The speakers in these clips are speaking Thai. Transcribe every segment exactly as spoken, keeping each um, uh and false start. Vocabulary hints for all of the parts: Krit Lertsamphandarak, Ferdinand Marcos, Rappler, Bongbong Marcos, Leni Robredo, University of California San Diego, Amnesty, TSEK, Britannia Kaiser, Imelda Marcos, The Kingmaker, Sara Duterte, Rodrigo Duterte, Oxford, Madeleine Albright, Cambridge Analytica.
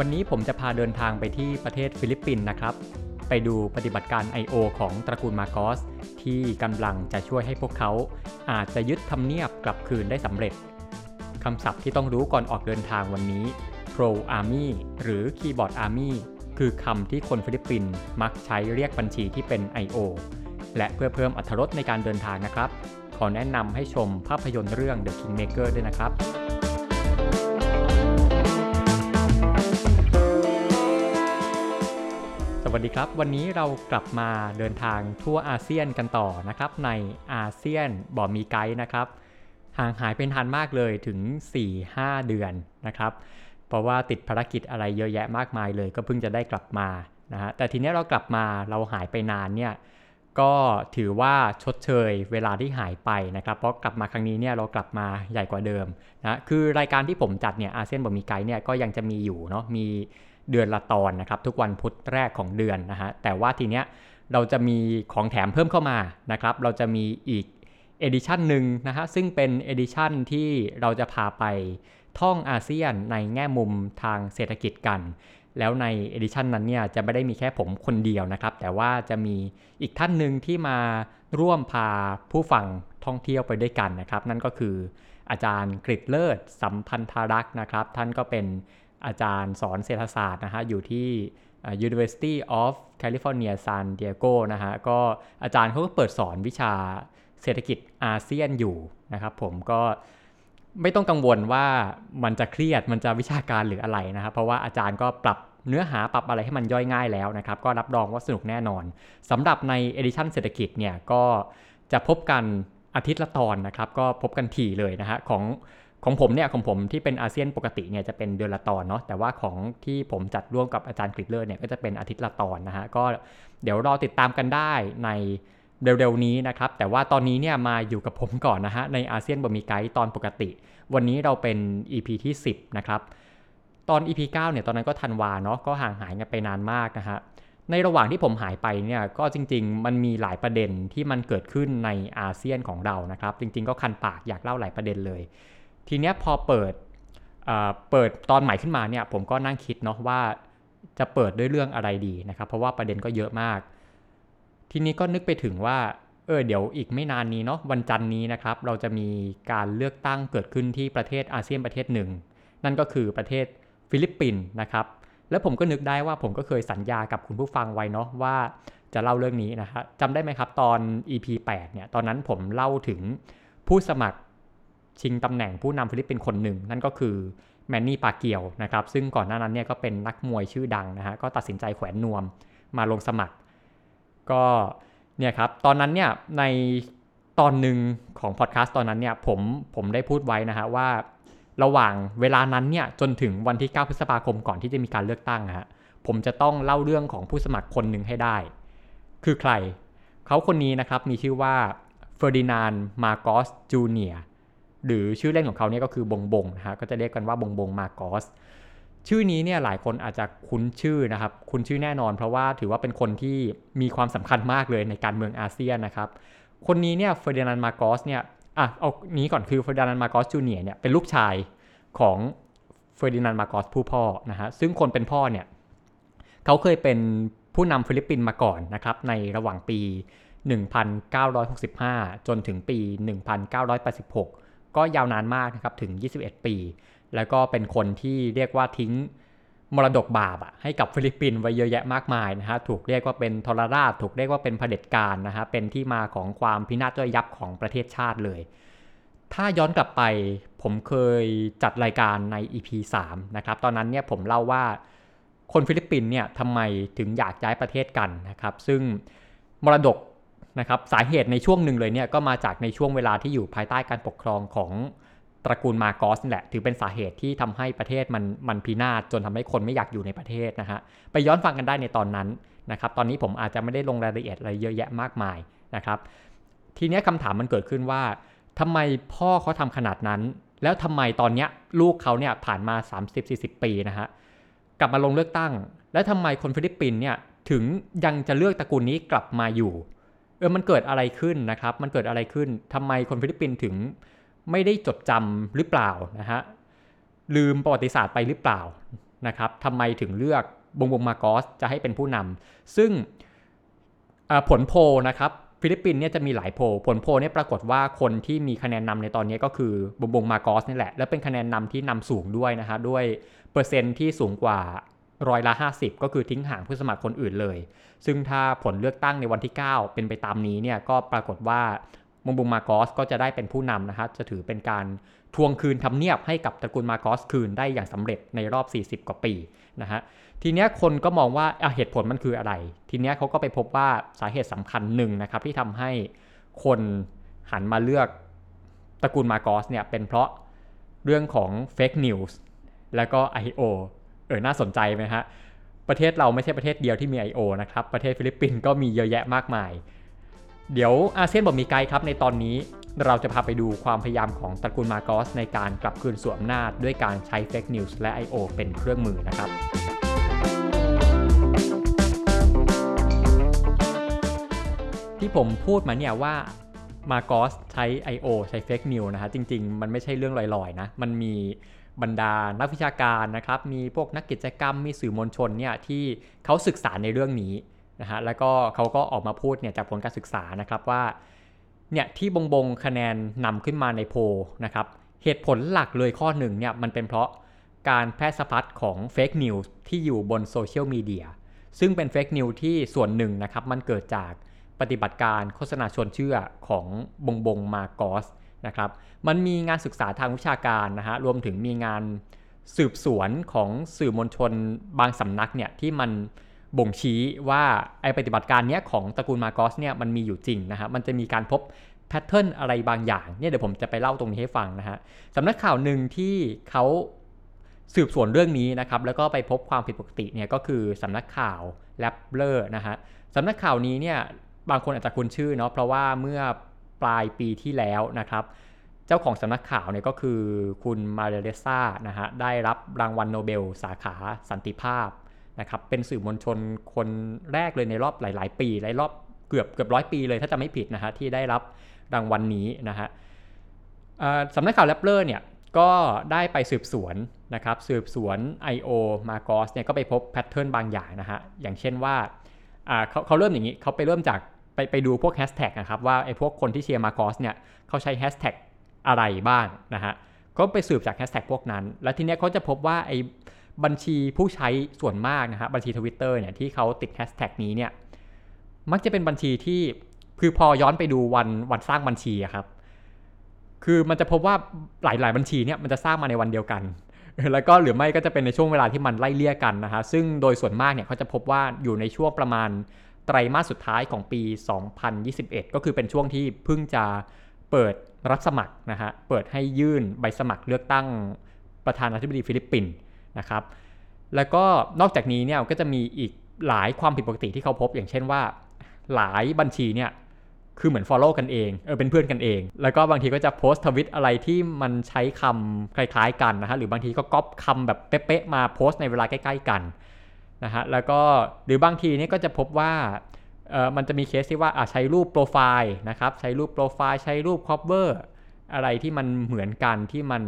วันนี้ผมจะพาเดินทางไปที่ประเทศฟิลิปปินส์นะครับไปดูปฏิบัติการ ไอ โอ ของตระกูลมาโกสที่กำลังจะช่วยให้พวกเขาอาจจะยึดทำเนียบกลับคืนได้สำเร็จคำศัพท์ที่ต้องรู้ก่อนออกเดินทางวันนี้ Pro Army หรือ Keyboard Army คือคำที่คนฟิลิปปินส์มักใช้เรียกบัญชีที่เป็น ไอ โอ และเพื่อเพิ่มอรรถรสในการเดินทางนะครับขอแนะนำให้ชมภาพยนตร์เรื่อง The Kingmaker ด้วยนะครับสวัสดีครับวันนี้เรากลับมาเดินทางทั่วอาเซียนกันต่อนะครับในอาเซียนบ่มีไกด์นะครับห่างหายไปนานมากเลยถึง สี่ถึงห้า เดือนนะครับเพราะว่าติดภารกิจอะไรเยอะแยะมากมายเลยก็เพิ่งจะได้กลับมานะฮะแต่ทีนี้เรากลับมาเราหายไปนานเนี่ยก็ถือว่าชดเชยเวลาที่หายไปนะครับเพราะกลับมาครั้งนี้เนี่ยเรากลับมาใหญ่กว่าเดิมนะคือรายการที่ผมจัดเนี่ยอาเซียนบ่มีไกด์เนี่ยก็ยังจะมีอยู่เนาะมีเดือนละตอนนะครับทุกวันพุธแรกของเดือนนะฮะแต่ว่าทีเนี้ยเราจะมีของแถมเพิ่มเข้ามานะครับเราจะมีอีกเอดิชั่นหนึ่งนะฮะซึ่งเป็นเอดิชั่นที่เราจะพาไปท่องอาเซียนในแง่มุมทางเศรษฐกิจกันแล้วในเอดิชั่นนั้นเนี่ยจะไม่ได้มีแค่ผมคนเดียวนะครับแต่ว่าจะมีอีกท่านหนึ่งที่มาร่วมพาผู้ฟังท่องเที่ยวไปด้วยกันนะครับนั่นก็คืออาจารย์กฤษเลิศสัมพันธารักษ์นะครับท่านก็เป็นอาจารย์สอนเศรษฐศาสตร์นะฮะอยู่ที่ University of California San Diego นะฮะก็อาจารย์เขาก็เปิดสอนวิชาเศรษฐกิจอาเซียนอยู่นะครับผมก็ไม่ต้องกังวลว่ามันจะเครียดมันจะวิชาการหรืออะไรนะครับเพราะว่าอาจารย์ก็ปรับเนื้อหาปรับอะไรให้มันย่อยง่ายแล้วนะครับก็รับรองว่าสนุกแน่นอนสำหรับใน Edition เศรษฐกิจเนี่ยก็จะพบกันอาทิตย์ละตอนนะครับก็พบกันถี่เลยนะฮะของของผมเนี่ยของผมที่เป็นอาเซียนปกติเนี่ยจะเป็นเดือนละตอนเนาะแต่ว่าของที่ผมจัดร่วมกับอาจารย์กฤษเลิศเนี่ยก็จะเป็นอาทิตย์ละตอนนะฮะก็เดี๋ยวรอติดตามกันได้ในเร็วๆนี้นะครับแต่ว่าตอนนี้เนี่ยมาอยู่กับผมก่อนนะฮะในอาเซียนบ่มีไกด์ตอนปกติวันนี้เราเป็น อี พี ที่สิบนะครับตอน อี พี เก้าเนี่ยตอนนั้นก็ธันวาเนาะก็ห่างหายกันไปนานมากนะฮะในระหว่างที่ผมหายไปเนี่ยก็จริงๆมันมีหลายประเด็นที่มันเกิดขึ้นในอาเซียนของเรานะครับจริงๆก็คันปากอยากเล่าหลายประเด็นเลยทีเนี้ยพอเปิดเอ่อเปิดตอนใหม่ขึ้นมาเนี่ยผมก็นั่งคิดเนาะว่าจะเปิดด้วยเรื่องอะไรดีนะครับเพราะว่าประเด็นก็เยอะมากทีนี้ก็นึกไปถึงว่าเออเดี๋ยวอีกไม่นานนี้เนาะวันจันทร์นี้นะครับเราจะมีการเลือกตั้งเกิดขึ้นที่ประเทศอาเซียนประเทศหนึ่งนั่นก็คือประเทศฟิลิปปินส์นะครับแล้วผมก็นึกได้ว่าผมก็เคยสัญญากับคุณผู้ฟังไว้เนาะว่าจะเล่าเรื่องนี้นะฮะจำได้ไหมครับตอน อี พี แปดเนี่ยตอนนั้นผมเล่าถึงผู้สมัครชิงตำแหน่งผู้นำฟิลิปปินส์คนหนึ่งนั่นก็คือแมนนี่ปาเกียวนะครับซึ่งก่อนหน้านั้นเนี่ยก็เป็นนักมวยชื่อดังนะฮะก็ตัดสินใจแขวนนวมมาลงสมัครก็เนี่ยครับตอนนั้นเนี่ยในตอนหนึ่งของพอดแคสต์ตอนนั้นเนี่ยผมผมได้พูดไว้นะฮะว่าระหว่างเวลานั้นเนี่ยจนถึงวันที่เก้าพฤษภาคมก่อนที่จะมีการเลือกตั้งฮะผมจะต้องเล่าเรื่องของผู้สมัครคนหนึ่งให้ได้คือใครเขาคนนี้นะครับมีชื่อว่าเฟอร์ดินานด์มาโกสจูเนียร์หรือชื่อเล่นของเขาเนี่ยก็คือบงบงนะฮะก็จะเรียกกันว่าบงบงมาโกสชื่อนี้เนี่ยหลายคนอาจจะคุ้นชื่อนะครับคุ้นชื่อแน่นอนเพราะว่าถือว่าเป็นคนที่มีความสำคัญมากเลยในการเมืองอาเซียนนะครับคนนี้เนี่ยเฟอร์ดินานด์มาโกสเนี่ยอ่ะเอานี้ก่อนคือเฟอร์ดินานด์มาโกสจูเนียร์เนี่ยเป็นลูกชายของเฟอร์ดินานด์มาโกสผู้พ่อนะฮะซึ่งคนเป็นพ่อเนี่ยเขาเคยเป็นผู้นำฟิลิปปินส์มาก่อนนะครับในระหว่างปีหนึ่งพันเก้าร้อยหกสิบห้าจนถึงปีหนึ่งพันเก้าร้อยแปดสิบหกก็ยาวนานมากนะครับถึงยี่สิบเอ็ดปีแล้วก็เป็นคนที่เรียกว่าทิ้งมรดกบาปอ่ะให้กับฟิลิปปินส์ไว้เยอะแยะมากมายนะฮะถูกเรียกว่าเป็นทรราชถูกเรียกว่าเป็นเผด็จการนะฮะเป็นที่มาของความพินาศย่อยยับของประเทศชาติเลยถ้าย้อนกลับไปผมเคยจัดรายการใน อี พี สามนะครับตอนนั้นเนี่ยผมเล่าว่าคนฟิลิปปินส์เนี่ยทำไมถึงอยากย้ายประเทศกันนะครับซึ่งมรดกนะครับสาเหตุในช่วงหนึ่งเลยเนี่ยก็มาจากในช่วงเวลาที่อยู่ภายใต้การปกครองของ ตระกูลมาโกสนี่แหละถือเป็นสาเหตุที่ทำให้ประเทศมันมันพินาศจนทำให้คนไม่อยากอยู่ในประเทศนะฮะไปย้อนฟังกันได้ในตอนนั้นนะครับตอนนี้ผมอาจจะไม่ได้ลงรายละเอียดอะไรเยอะแยะมากมายนะครับทีนี้คำถามมันเกิดขึ้นว่าทำไมพ่อเขาทำขนาดนั้นแล้วทำไมตอนนี้ลูกเขาเนี่ยผ่านมา สามสิบถึงสี่สิบ ปีนะฮะกลับมาลงเลือกตั้งแล้วทำไมคนฟิลิปปินส์เนี่ยถึงยังจะเลือกตระกูลนี้กลับมาอยู่เออมันเกิดอะไรขึ้นนะครับมันเกิดอะไรขึ้นทำไมคนฟิลิปปินส์ถึงไม่ได้จดจำหรือเปล่านะฮะลืมประวัติศาสตร์ไปหรือเปล่านะครับทำไมถึงเลือกบงบงมาโกสจะให้เป็นผู้นำซึ่งผลโพลนะครับฟิลิปปินส์เนี่ยจะมีหลายโพลผลโพลเนี่ยปรากฏว่าคนที่มีคะแนนนำในตอนนี้ก็คือบงบงมาโกสนี่แหละและเป็นคะแนนนำที่นำสูงด้วยนะฮะด้วยเปอร์เซ็นต์ที่สูงกว่าร้อยละห้าสิบก็คือทิ้งห่างผู้สมัครคนอื่นเลยซึ่งถ้าผลเลือกตั้งในวันที่เก้าเป็นไปตามนี้เนี่ยก็ปรากฏว่าบงบงมาโกสก็จะได้เป็นผู้นำนะฮะจะถือเป็นการทวงคืนทำเนียบให้กับตระกูลมาโกสคืนได้อย่างสำเร็จในรอบสี่สิบกว่าปีนะฮะทีเนี้ยคนก็มองว่าเหตุผลมันคืออะไรทีเนี้ยเขาก็ไปพบว่าสาเหตุสำคัญหนึ่งนะครับที่ทำให้คนหันมาเลือกตระกูลมาโกสเนี่ยเป็นเพราะเรื่องของเฟคนิวส์แล้วก็ ไอ โอ เออน่าสนใจไหมฮะประเทศเราไม่ใช่ประเทศเดียวที่มี ไอ โอ นะครับประเทศฟิลิปปินส์ก็มีเยอะแยะมากมายเดี๋ยวอาเซียนบอกมีไกด์ครับในตอนนี้เราจะพาไปดูความพยายามของตระกูลมาโกสในการกลับคืนสู่อำนาจด้วยการใช้เฟคนิวส์และ ไอ โอ เป็นเครื่องมือนะครับที่ผมพูดมาเนี่ยว่ามาโกสใช้ ไอ โอ ใช้เฟคนิวส์นะฮะจริงๆมันไม่ใช่เรื่องลอยๆนะมันมีบรรดานักวิชาการนะครับมีพวกนักกิจกรรมมีสื่อมวลชนเนี่ยที่เขาศึกษาในเรื่องนี้นะฮะแล้วก็เขาก็ออกมาพูดเนี่ยจากผลการศึกษานะครับว่าเนี่ยที่บงบงคะแนนนำขึ้นมาในโพลนะครับเหตุผลหลักเลยข้อหนึ่งเนี่ยมันเป็นเพราะการแพร่สะพัดของเฟคนิวส์ที่อยู่บนโซเชียลมีเดียซึ่งเป็นเฟคนิวส์ที่ส่วนหนึ่งนะครับมันเกิดจากปฏิบัติการโฆษณาชวนเชื่อของบงบงมาโกสนะครับมันมีงานศึกษาทางวิชาการนะฮะรวมถึงมีงานสืบสวนของสื่อมวลชนบางสำนักเนี่ยที่มันบ่งชี้ว่าไอ้ปฏิบัติการเนี้ยของตระกูลมาโกสเนี่ยมันมีอยู่จริงนะฮะมันจะมีการพบแพทเทิร์นอะไรบางอย่างเนี่ยเดี๋ยวผมจะไปเล่าตรงนี้ให้ฟังนะฮะสำนักข่าวหนึ่งที่เขาสืบสวนเรื่องนี้นะครับแล้วก็ไปพบความผิดปกติเนี่ยก็คือสำนักข่าวแรปเลอร์นะฮะสำนักข่าวนี้เนี่ยบางคนอาจจะคุ้นชื่อเนาะเพราะว่าเมื่อปลายปีที่แล้วนะครับเจ้าของสำนักข่าวเนี่ยก็คือคุณมาเดเลซ่านะฮะได้รับรางวัลโนเบลสาขาสันติภาพนะครับเป็นสื่อมวลชนคนแรกเลยในรอบหลายๆปีหลายรอบเกือบเกือบร้อยปีเลยถ้าจะไม่ผิดนะฮะที่ได้รับรางวัล น, นี้นะฮะสำนักข่าวแรปเลอร์เนี่ยก็ได้ไปสืบสวนนะครับสืบสวน ไอ โอ มาโกสเนี่ยก็ไปพบแพทเทิร์นบางอย่างนะฮะอย่างเช่นว่าเขาเขาเริ่มอย่างนี้เขาไปเริ่มจากไปไปดูพวกแฮชแท็กนะครับว่าไอ้พวกคนที่เชียร์มาโกสเนี่ยเขาใช้แฮชแท็กอะไรบ้างนะฮะก็ไปสืบจากแฮชแท็กพวกนั้นแล้วทีเนี้ยเขาจะพบว่าไอ้บัญชีผู้ใช้ส่วนมากนะฮะบัญชี Twitter เนี่ยที่เขาติดแฮชแท็กนี้เนี่ยมักจะเป็นบัญชีที่คือพอย้อนไปดูวันวันสร้างบัญชีอะครับคือมันจะพบว่าหลายๆบัญชีเนี่ยมันจะสร้างมาในวันเดียวกันแล้วก็หรือไม่ก็จะเป็นในช่วงเวลาที่มันไล่เลี่ยกันนะฮะซึ่งโดยส่วนมากเนี่ยเขาจะพบว่าอยู่ในช่วงประมาณไตรมาสสุดท้ายของปีสองพันยี่สิบเอ็ดก็คือเป็นช่วงที่เพิ่งจะเปิดรับสมัครนะฮะเปิดให้ยื่นใบสมัครเลือกตั้งประธานาธิบดีฟิลิปปินส์นะครับแล้วก็นอกจากนี้เนี่ยก็จะมีอีกหลายความผิดปกติที่เขาพบอย่างเช่นว่าหลายบัญชีเนี่ยคือเหมือน follow กันเองเออเป็นเพื่อนกันเองแล้วก็บางทีก็จะโพสต์ทวิตอะไรที่มันใช้คำคล้ายๆกันนะฮะหรือบางทีก็ก๊อปคำแบบเป๊ะๆมาโพสต์ในเวลาใกล้ๆกันนะฮะแล้วก็หรือบางทีนี่ก็จะพบว่าเออมันจะมีเคสที่ว่าอ่ะใช้รูปโปรไฟล์นะครับใช้รูปโปรไฟล์ใช้รูป cover อะไรที่มันเหมือนกันที่มัน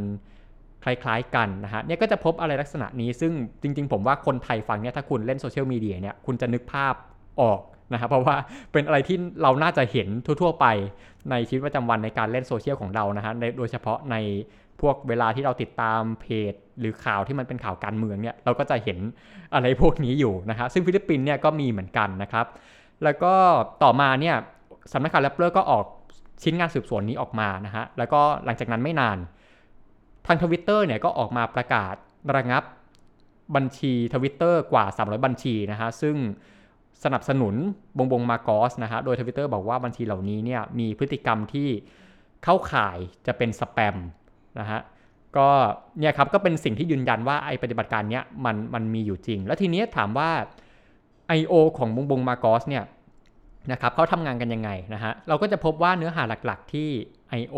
คล้ายๆกันนะฮะเนี่ยก็จะพบอะไรลักษณะนี้ซึ่งจริงๆผมว่าคนไทยฟังเนี่ยถ้าคุณเล่นโซเชียลมีเดียเนี่ยคุณจะนึกภาพออกนะครับเพราะว่าเป็นอะไรที่เราน่าจะเห็นทั่วๆไปในชีวิตประจำวันในการเล่นโซเชียลของเรานะฮะโดยเฉพาะในพวกเวลาที่เราติดตามเพจหรือข่าวที่มันเป็นข่าวการเมืองเนี่ยเราก็จะเห็นอะไรพวกนี้อยู่นะฮะซึ่งฟิลิปปินส์เนี่ยก็มีเหมือนกันนะครับแล้วก็ต่อมาเนี่ยสำนักข่าวแรปเลอร์ก็ออกชิ้นงานสืบสวนนี้ออกมานะฮะแล้วก็หลังจากนั้นไม่นานทาง Twitter เนี่ยก็ออกมาประกาศระงับบัญชี Twitter กว่าสามร้อยบัญชีนะฮะซึ่งสนับสนุนบงบงมาโกสนะฮะโดย Twitter บอกว่าบัญชีเหล่านี้เนี่ยมีพฤติกรรมที่เข้าข่ายจะเป็นสแปม นะฮะก็เนี่ยครับก็เป็นสิ่งที่ยืนยันว่าไอปฏิบัติการเนี้ยมันมันมีอยู่จริงแล้วทีนี้ถามว่า ไอ โอ ของบงบงมาโกสเนี่ยนะครับเขาทำงานกันยังไงนะฮะเราก็จะพบว่าเนื้อหาหลักๆที่ ไอ โอ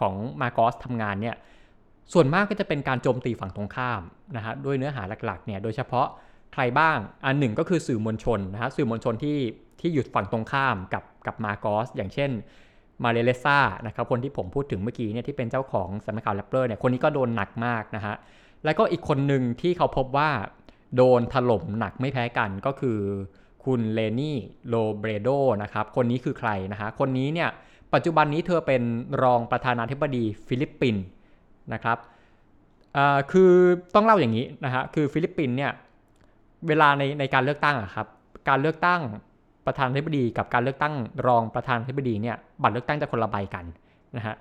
ของมาโกสทำงานเนี่ยส่วนมากก็จะเป็นการโจมตีฝั่งตรงข้ามนะฮะด้วยเนื้อหาหลักๆเนี่ยโดยเฉพาะใครบ้างอันหนึ่งก็คือสื่อมวลชนนะฮะสื่อมวลชนที่ที่อยู่ฝั่งตรงข้ามกับกับมาโกสอย่างเช่นมาเลเลซ่านะครับคนที่ผมพูดถึงเมื่อกี้เนี่ยที่เป็นเจ้าของสำนักข่าวแรปเปอร์เนี่ยคนนี้ก็โดนหนักมากนะฮะแล้วก็อีกคนหนึ่งที่เขาพบว่าโดนถล่มหนักไม่แพ้กันก็คือคุณเลนี่โลเบรโดนะครับคนนี้คือใครนะฮะคนนี้เนี่ยปัจจุบันนี้เธอเป็นรองประธานาธิบดีฟิลิปปินส์นะครับคือต้องเล่าอย่างนี้นะฮะคือฟิลิปปินส์เนี่ยเวลาในในการเลือกตั้งครับการเลือกตั้งประธานาธิบดีกับการเลือกตั้งรองประธานาธิบดีเนี่ยบัตรเลือกตั้งจะคนละใบกันนะฮะ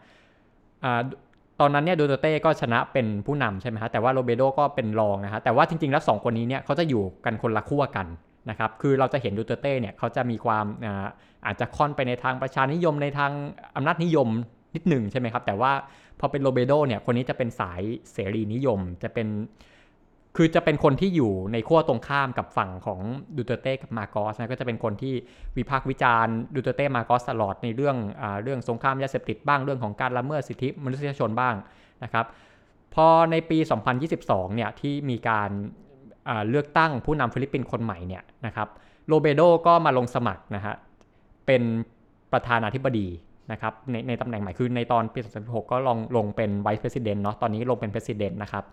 ตอนนั้นเนี่ยโดเตเต้ก็ชนะเป็นผู้นำใช่ไหมฮะแต่ว่าโรเบโดก็เป็นรองนะฮะแต่ว่าจริงๆแล้วสองคนนี้เนี่ยเขาจะอยู่กันคนละขั้วกันนะครับคือเราจะเห็นดูเตเต้เนี่ยเขาจะมีความอาอาจจะค่อนไปในทางประชานิยมในทางอำนาจนิยมนิดหนึ่งใช่ไหมครับแต่ว่าพอเป็นโรเบโดเนี่ยคนนี้จะเป็นสายเสรีนิยมจะเป็นคือจะเป็นคนที่อยู่ในขั้วตรงข้ามกับฝั่งของดูเตเต้กับมาโกสนะก็จะเป็นคนที่วิพากษ์วิจารณ์ดูเตเต้มาโกสตลอดในเรื่องอ่าเรื่องสงครามยาเสพติดบ้างเรื่องของการละเมิดสิทธิมนุษยชนบ้างนะครับพอในปีสองพันยี่สิบสองเนี่ยที่มีการเลือกตั้งผู้นำฟิลิปปินส์คนใหม่เนี่ยนะครับโรเบโดก็มาลงสมัครนะฮะเป็นประธานาธิบดีนะครับในในตำแหน่งใหม่คือในตอนปีสองพันสิบหกก็ลงลงเป็น Vice President เนาะตอนนี้ลงเป็น President นะครับ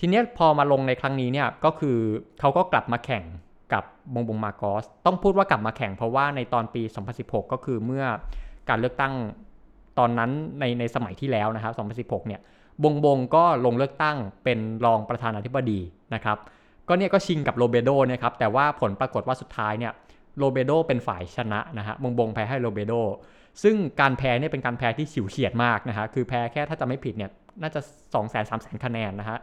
ทีเนี้ยพอมาลงในครั้งนี้เนี่ยก็คือเขาก็กลับมาแข่งกับมงบงมาโกสต้องพูดว่ากลับมาแข่งเพราะว่าในตอนปีสองพันสิบหกก็คือเมื่อการเลือกตั้งตอนนั้นในในสมัยที่แล้วนะครับสองพันสิบหกเนี่ยบงบงก็ลงเลือกตั้งเป็นรองประธานาธิบดีนะครับก็เนี่ยก็ชิงกับโรเบโดเนี่ยครับแต่ว่าผลปรากฏว่าสุดท้ายเนี่ยโรเบโดเป็นฝ่ายชนะนะฮะบงบงแพ้ให้โรเบโดซึ่งการแพ้เนี่ยเป็นการแพ้ที่ฉิวเฉียดมากนะฮะคือแพ้แค่ถ้าจะไม่ผิดเนี่ยน่าจะ สองแสนสามแสน คะแนนนะฮะ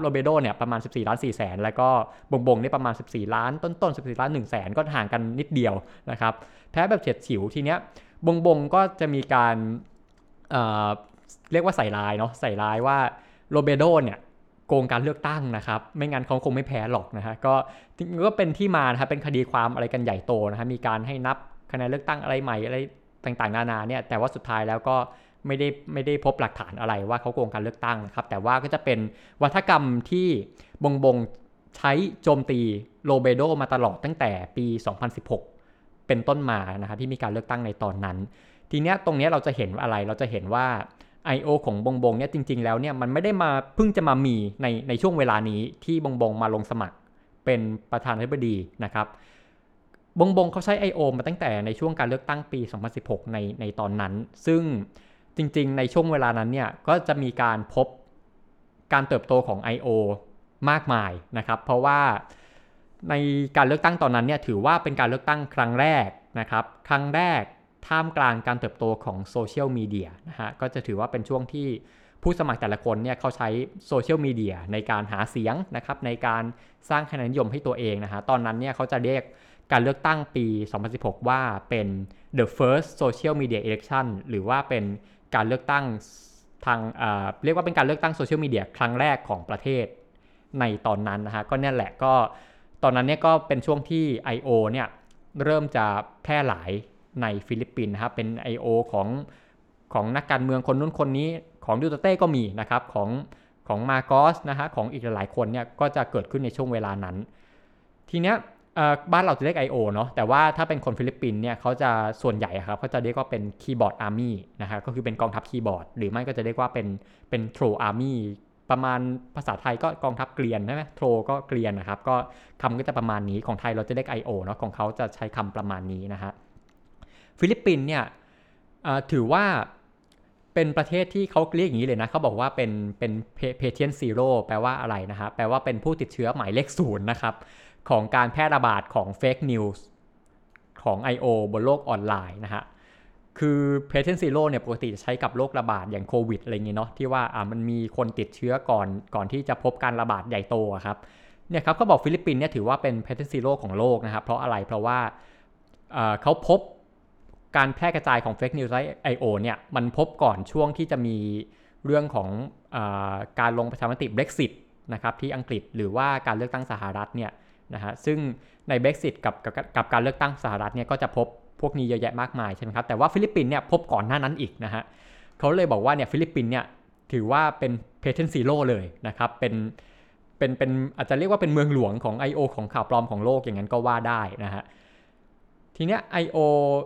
โรเบโดเนี่ยประมาณ สิบสี่ล้านสี่แสน แล้วก็บงบงเนี่ยประมาณสิบสี่ล้านต้นๆสิบสี่ล้านหนึ่งแสนก็ห่างกันนิดเดียวนะครับแพ้แบบเฉียดฉิวทีเนี้ยบงบงก็จะมีการเอ่อเรียกว่าใส่ร้ายเนาะใส่ร้ายว่าโรเบโดเนี่ยโกงการเลือกตั้งนะครับไม่งั้นเขาคงไม่แพ้หรอกนะฮะก็ก็เป็นที่มานะครับเป็นคดีความอะไรกันใหญ่โตนะฮะมีการให้นับคะแนนเลือกตั้งอะไรใหม่อะไรต่างๆนานาเนี่ยแต่ว่าสุดท้ายแล้วก็ไม่ได้ไม่ได้พบหลักฐานอะไรว่าเขาโกงการเลือกตั้งนะครับแต่ว่าก็จะเป็นวัฒกรรมที่บงบงใช้โจมตีโรเบโดมาตลอดตั้งแต่ปีสองพันสิบหกเป็นต้นมานะครับที่มีการเลือกตั้งในตอนนั้นทีเนี้ยตรงเนี้ยเราจะเห็นอะไรเราจะเห็นว่าไอ โอ ของบงบงเนี่ยจริงๆแล้วเนี่ยมันไม่ได้มาเพิ่งจะมามีในในช่วงเวลานี้ที่บงบงมาลงสมัครเป็นประธานาธิบดีนะครับบงบงเขาใช้ ไอ โอ มาตั้งแต่ในช่วงการเลือกตั้งปีสองพันสิบหกในในตอนนั้นซึ่งจริงๆในช่วงเวลานั้นเนี่ยก็จะมีการพบการเติบโตของ ไอ โอ มากมายนะครับเพราะว่าในการเลือกตั้งตอนนั้นเนี่ยถือว่าเป็นการเลือกตั้งครั้งแรกนะครับครั้งแรกท่ามกลางการเติบโตของโซเชียลมีเดียนะฮะก็จะถือว่าเป็นช่วงที่ผู้สมัครแต่ละคนเนี่ยเขาใช้โซเชียลมีเดียในการหาเสียงนะครับในการสร้างคะแนนนิยมให้ตัวเองนะฮะตอนนั้นเนี่ยเขาจะเรียกการเลือกตั้งปีสองพันสิบหกว่าเป็น the first social media election หรือว่าเป็นการเลือกตั้งทางเอ่อเรียกว่าเป็นการเลือกตั้งโซเชียลมีเดียครั้งแรกของประเทศในตอนนั้นนะฮะก็เนี่ยแหละก็ตอนนั้นเนี่ยก็เป็นช่วงที่ ไอ โอ เนี่ยเริ่มจะแพร่หลายในฟิลิปปินส์นะครับเป็น ไอ โอ ของของนักการเมืองคนนู้นคนนี้ของดูเตเต้ก็มีนะครับของของมาโกสนะฮะของอีกหลายคนเนี่ยก็จะเกิดขึ้นในช่วงเวลานั้นทีเนี้ยบ้านเราจะเรียก ไอ โอ เนาะแต่ว่าถ้าเป็นคนฟิลิปปินส์เนี่ยเขาจะส่วนใหญ่ครับเขาจะเรียกว่าเป็นคีย์บอร์ดอาร์มี่นะฮะก็คือเป็นกองทัพคีย์บอร์ดหรือไม่ก็จะเรียกว่าเป็นเป็นโทรอาร์มี่ประมาณภาษาไทยก็กองทัพเกรียนใช่ไหมโทรก็เกรียนนะครับก็คำก็จะประมาณนี้ของไทยเราจะเรียก ไอ โอ เนาะของเขาจะใช้คำประมาณนี้นะฮะฟิลิปปินส์เนี่ยถือว่าเป็นประเทศที่เขาเรียกอย่างนี้เลยนะเขาบอกว่าเป็นเป็นเพเทียนซีโร่แปลว่าอะไรนะฮะแปลว่าเป็นผู้ติดเชื้อหมายเลขศูนย์นะครับของการแพร่ระบาดของเฟกนิวส์ของ ไอ โอ บนโลกออนไลน์นะฮะคือเพเทียนซีโร่เนี่ยปกติจะใช้กับโรคระบาดอย่างโควิดอะไรอย่างนี้เนาะที่ว่าอ่ามันมีคนติดเชื้อก่อนก่อนที่จะพบการระบาดใหญ่โตครับเนี่ยครับเขาบอกฟิลิปปินส์เนี่ยถือว่าเป็นเพเทียนซีโร่ของโลกนะครับเพราะอะไรเพราะว่าเขาพบการแพร่กระจายของเฟกนิวส์ไอโอเนี่ยมันพบก่อนช่วงที่จะมี เรื่องของอาการลงประชามติ Brexit นะครับที่อังกฤษหรือว่าการเลือกตั้งสหรัฐเนี่ยนะฮะซึ่งใน Brexit กับ กับ กับการเลือกตั้งสหรัฐเนี่ยก็จะพบพวกนี้เยอะแยะมากมายใช่ไหมครับแต่ว่าฟิลิปปินส์เนี่ยพบก่อนหน้านั้นอีกนะฮะเขาเลยบอกว่าเนี่ยฟิลิปปินส์เนี่ยถือว่าเป็น Patent Zero เลยนะครับเป็นเป็นเป็นอาจจะเรียกว่าเป็นเมืองหลวงของ ไอ โอ ของข่าวปลอมของโลกอย่างนั้นก็ว่าได้นะฮะทีเนี้ย ไอ โอ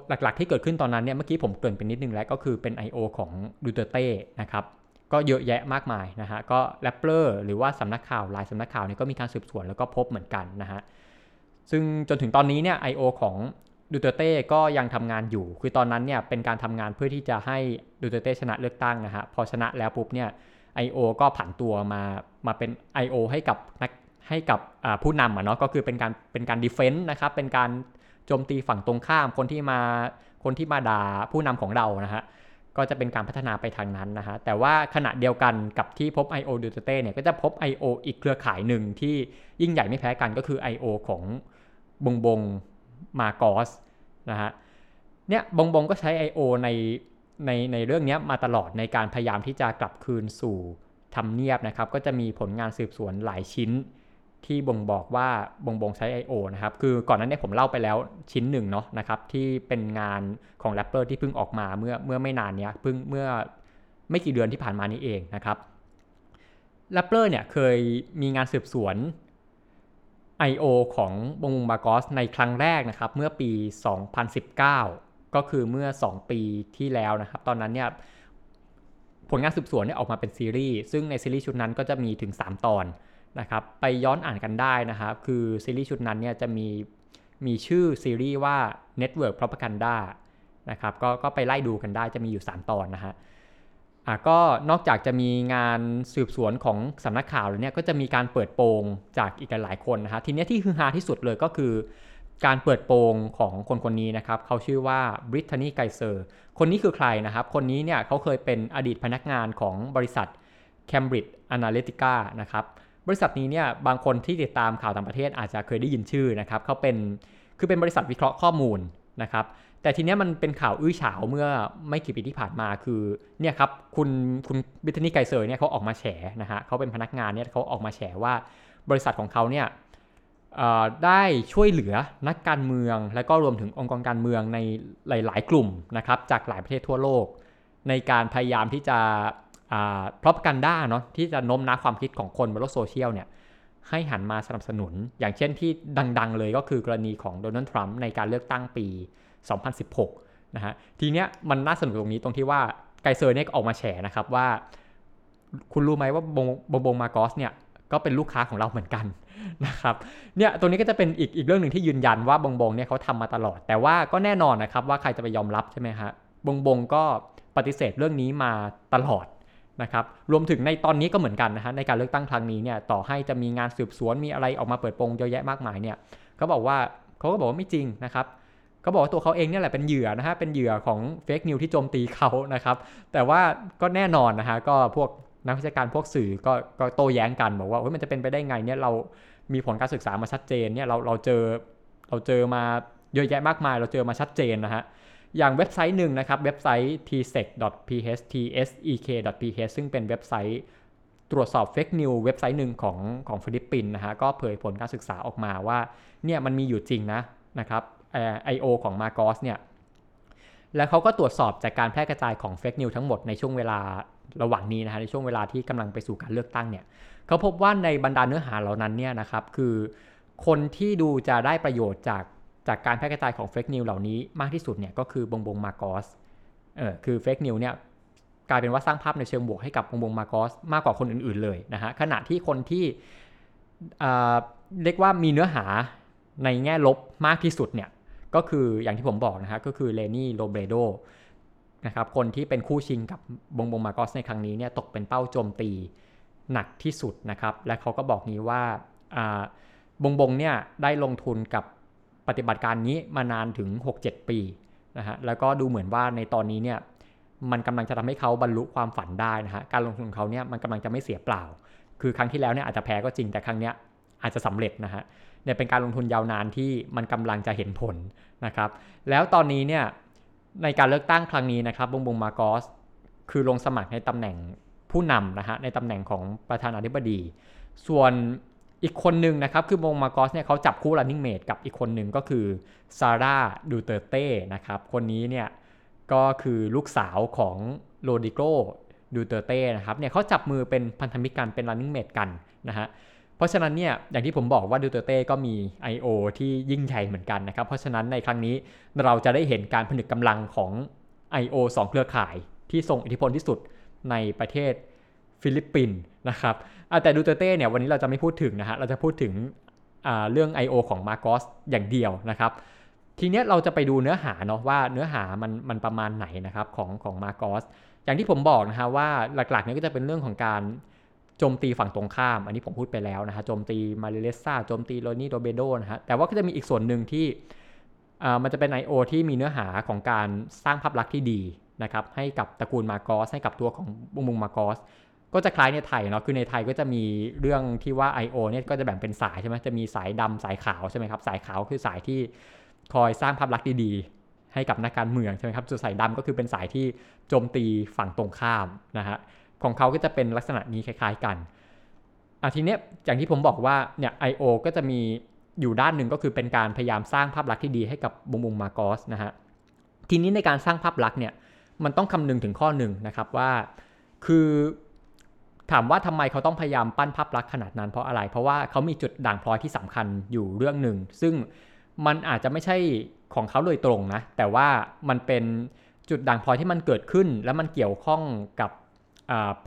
หลักๆที่เกิดขึ้นตอนนั้นเนี่ยเมื่อกี้ผมเกริ่นไปนิดนึงแล้วก็คือเป็น ไอ โอ ของดูเตอร์เต้นะครับก็เยอะแยะมากมายนะฮะก็แรปเปอร์หรือว่าสำนักข่าวหลายสำนักข่าวเนี่ยก็มีการสืบสวนแล้วก็พบเหมือนกันนะฮะซึ่งจนถึงตอนนี้เนี่ย ไอ โอ ของดูเตอร์เต้ก็ยังทำงานอยู่คือตอนนั้นเนี่ยเป็นการทำงานเพื่อที่จะให้ดูเตอร์เต้ชนะเลือกตั้งนะฮะพอชนะแล้วปุ๊บเนี่ย ไอ โอ ก็ผันตัวมามาเป็น ไอ โอ ให้กับนักให้กับผู้นำอ่ะเนาะก็คือเป็นการเป็นการ defense นะครับเป็นการโจมตีฝั่งตรงข้ามคนที่มาคนที่มาด่าผู้นำของเรานะฮะก็จะเป็นการพัฒนาไปทางนั้นนะฮะแต่ว่าขณะเดียวกันกับที่พบ ไอ โอ ดูเตอร์เต้เนี่ยก็จะพบ ไอ โอ อีกเครือข่ายหนึ่งที่ยิ่งใหญ่ไม่แพ้กันก็คือ ไอ โอ ของบงบงมาโกสนะฮะเนี่ยบงบงก็ใช้ ไอ โอ ในในในเรื่องนี้มาตลอดในการพยายามที่จะกลับคืนสู่ทำเนียบนะครับก็จะมีผลงานสืบสวนหลายชิ้นที่บ่งบอกว่าบงบงใช้ ไอ โอ นะครับคือก่อนหน้านี้ผมเล่าไปแล้วชิ้นหนึ่งเนาะนะครับที่เป็นงานของแรปเปอร์ที่เพิ่งออกมาเมื่อเมื่อไม่นานเนี้ยเพิ่งเมื่อไม่กี่เดือนที่ผ่านมานี้เองนะครับแรปเปอร์เนี่ยเคยมีงานสืบสวน ไอ โอ ของบงบงบากอสในครั้งแรกนะครับเมื่อปีสองพันสิบเก้าก็คือเมื่อสองปีที่แล้วนะครับตอนนั้นเนี่ยผลงานสืบสวนเนี่ยออกมาเป็นซีรีส์ซึ่งในซีรีส์ชุดนั้นก็จะมีถึงสามตอนนะครับไปย้อนอ่านกันได้นะครับคือซีรีส์ชุดนั้นเนี่ยจะมีมีชื่อซีรีส์ว่า Network Propaganda นะครับก็ก็ไปไล่ดูกันได้จะมีอยู่สามตอนนะฮะอ่ะก็นอกจากจะมีงานสืบสวนของสำนักข่าวแล้วเนี่ยก็จะมีการเปิดโปงจากอีกหลายคนนะฮะทีนี้ที่ฮือฮาที่สุดเลยก็คือการเปิดโปงของคนคนนี้นะครับเขาชื่อว่าบริทานีไกเซอร์คนนี้คือใครนะครับคนนี้เนี่ยเขาเคยเป็นอดีตพนักงานของบริษัท Cambridge Analytica นะครับบริษัทนี้เนี่ยบางคนที่ติดตามข่าวต่างประเทศอาจจะเคยได้ยินชื่อนะครับเขาเป็นคือเป็นบริษัทวิเคราะห์ข้อมูลนะครับแต่ทีเนี้ยมันเป็นข่าวอื้อฉาวเมื่อไม่กี่ปีที่ผ่านมาคือเนี่ยครับคุณคุณบริทานีไกเซอร์เนี่ยเขาออกมาแฉนะฮะเขาเป็นพนักงานเนี่ยเขาออกมาแฉว่าบริษัทของเขาเนี่ยได้ช่วยเหลือนักการเมืองและก็รวมถึงองค์กรการเมืองในหลายๆกลุ่มนะครับจากหลายประเทศทั่วโลกในการพยายามที่จะเพราะกันด้าเนาะที่จะโน้มน้าวความคิดของคนบนโลกโซเชียลเนี่ยให้หันมาสนับสนุนอย่างเช่นที่ดังๆเลยก็คือกรณีของโดนัลด์ทรัมป์ในการเลือกตั้งปีสองพันสิบหกนะฮะทีเนี้ยมันน่าสนุกตรงนี้ตรงที่ว่าไกเซอร์เนี่ยออกมาแฉนะครับว่าคุณรู้ไหมว่าบงบงบงมาโกสเนี่ยก็เป็นลูกค้าของเราเหมือนกันนะครับเนี่ยตัวนี้ก็จะเป็นอีกอีกเรื่องนึงที่ยืนยันว่าบงบงเนี่ยเขาทำมาตลอดแต่ว่าก็แน่นอนนะครับว่าใครจะไปยอมรับใช่ไหมฮะบงบงก็ปฏิเสธเรื่องนี้มาตลอดนะครับรวมถึงในตอนนี้ก็เหมือนกันนะฮะในการเลือกตั้งครั้งนี้เนี่ยต่อให้จะมีงานสืบสวนมีอะไรออกมาเปิดโปงเยอะแยะมากมายเนี่ยเขาบอกว่าเขาก็บอกว่าไม่จริงนะครับเขาบอกว่าตัวเขาเองเนี่ยแหละเป็นเหยื่อนะฮะเป็นเหยื่อของเฟกนิวที่โจมตีเขานะครับแต่ว่าก็แน่นอนนะฮะก็พวกนักวิชาการพวกสื่อก็ก็โต้แย้งกันบอกว่าเฮ้ยมันจะเป็นไปได้ไงเนี่ยเรามีผลการศึกษามาชัดเจนเนี่ยเราเราเจอเราเจอมาเยอะแยะมากมายเราเจอมาชัดเจนนะฮะอย่างเว็บไซต์หนึ่งนะครับเว็บไซต์ ที เอส อี เค ดอท พี เอช ซึ่งเป็นเว็บไซต์ตรวจสอบเฟคนิวเว็บไซต์หนึ่งของของฟิลิปปินส์นะฮะก็เผยผลการศึกษาออกมาว่าเนี่ยมันมีอยู่จริงนะนะครับเอ่อ ไอ โอ ของมาโกสเนี่ยแล้วเขาก็ตรวจสอบจากการแพร่กระจายของเฟคนิวทั้งหมดในช่วงเวลาระหว่างนี้นะฮะในช่วงเวลาที่กำลังไปสู่การเลือกตั้งเนี่ยเขาพบว่าในบรรดาเนื้อหาเหล่านั้นเนี่ยนะครับคือคนที่ดูจะได้ประโยชน์จากจากการแพร่กระจายของเฟคนิวเหล่านี้มากที่สุดเนี่ยก็คือบงบงมาโกสเออคือเฟคนิวเนี่ยกลายเป็นว่าสร้างภาพในเชิงบวกให้กับบงบงมาโกสมากกว่าคนอื่นๆเลยนะฮะขณะที่คนที่เอ่อเรียกว่ามีเนื้อหาในแง่ลบมากที่สุดเนี่ยก็คืออย่างที่ผมบอกนะฮะก็คือเลนี่โรเบโดนะครับคนที่เป็นคู่ชิงกับบงบงมาโกสในครั้งนี้เนี่ยตกเป็นเป้าโจมตีหนักที่สุดนะครับและเขาก็บอกนี้ว่าอ่าบงบงเนี่ยได้ลงทุนกับปฏิบัติการนี้มานานถึง หกเจ็ด ปีนะฮะแล้วก็ดูเหมือนว่าในตอนนี้เนี่ยมันกำลังจะทำให้เขาบรรลุความฝันได้นะฮะการลงทุนของเขาเนี่ยมันกำลังจะไม่เสียเปล่าคือครั้งที่แล้วเนี่ยอาจจะแพ้ก็จริงแต่ครั้งเนี้ยอาจจะสำเร็จนะฮะเนี่ยเป็นการลงทุนยาวนานที่มันกำลังจะเห็นผลนะครับแล้วตอนนี้เนี่ยในการเลือกตั้งครั้งนี้นะครับบงบงมาโกสคือลงสมัครในตำแหน่งผ ผู้นำนะฮะในตำแหน่งของประธานาธิบดีส่วนอีกคนนึงนะครับคือโมมาโกสเนี่ยเขาจับคู่ running mate กับอีกคนนึงก็คือซาร่าดูเตอร์เต้นะครับคนนี้เนี่ยก็คือลูกสาวของโรดริโกดูเตอร์เต้นะครับเนี่ยเขาจับมือเป็นพันธมิตรกันเป็น running mate กันนะฮะเพราะฉะนั้นเนี่ยอย่างที่ผมบอกว่าดูเตอร์เต้ก็มี ไอ โอ ที่ยิ่งใหญ่เหมือนกันนะครับเพราะฉะนั้นในครั้งนี้เราจะได้เห็นการผนึกกำลังของ ไอ โอ สองเครือข่ายที่ทรงอิทธิพลที่สุดในประเทศฟิลิปปินส์นะครับแต่ดูเตอร์เต้เนี่ยวันนี้เราจะไม่พูดถึงนะฮะเราจะพูดถึงเรื่อง ไอ โอ ของมาโกสอย่างเดียวนะครับทีนี้เราจะไปดูเนื้อหาเนาะว่าเนื้อหามันมันประมาณไหนนะครับของของมาโกสอย่างที่ผมบอกนะฮะว่าหลักๆเนี่ยก็จะเป็นเรื่องของการโจมตีฝั่งตรงข้ามอันนี้ผมพูดไปแล้วนะฮะโจมตีมาเลเลซ่าโจมตีโรนี่โดเบโดนะฮะแต่ว่าก็จะมีอีกส่วนหนึ่งที่มันจะเป็น ไอ โอ ที่มีเนื้อหาของการสร้างภาพลักษณ์ที่ดีนะครับให้กับตระกูลมาโกสให้กับตัวของวงวงมาโกสก็จะคล้ายในไทยเนาะคือในไทยก็จะมีเรื่องที่ว่า ไอ โอ เนี่ยก็จะแบ่งเป็นสายใช่ไหมจะมีสายดำสายขาวใช่ไหมครับสายขาวคือสายที่คอยสร้างภาพลักษณ์ดีๆให้กับนักการเมืองใช่ไหมครับส่วนสายดำก็คือเป็นสายที่โจมตีฝั่งตรงข้ามนะฮะของเขาก็จะเป็นลักษณะนี้คล้ายๆกันอ่ะทีเนี้ยอย่างที่ผมบอกว่าเนี่ย ไอ โอ ก็จะมีอยู่ด้านหนึ่งก็คือเป็นการพยายามสร้างภาพลักษณ์ที่ดีให้กับบุงบุงมาโกสนะฮะทีนี้ในการสร้างภาพลักษณ์เนี่ยมันต้องคำนึงถึงข้อหนึ่งนะครับว่าคือถามว่าทำไมเขาต้องพยายามปั้นภาพลักษณ์ขนาดนั้นเพราะอะไรเพราะว่าเขามีจุดด่างพร้อยที่สำคัญอยู่เรื่องหนึ่งซึ่งมันอาจจะไม่ใช่ของเขาโดยตรงนะแต่ว่ามันเป็นจุดด่างพร้อยที่มันเกิดขึ้นและมันเกี่ยวข้องกับ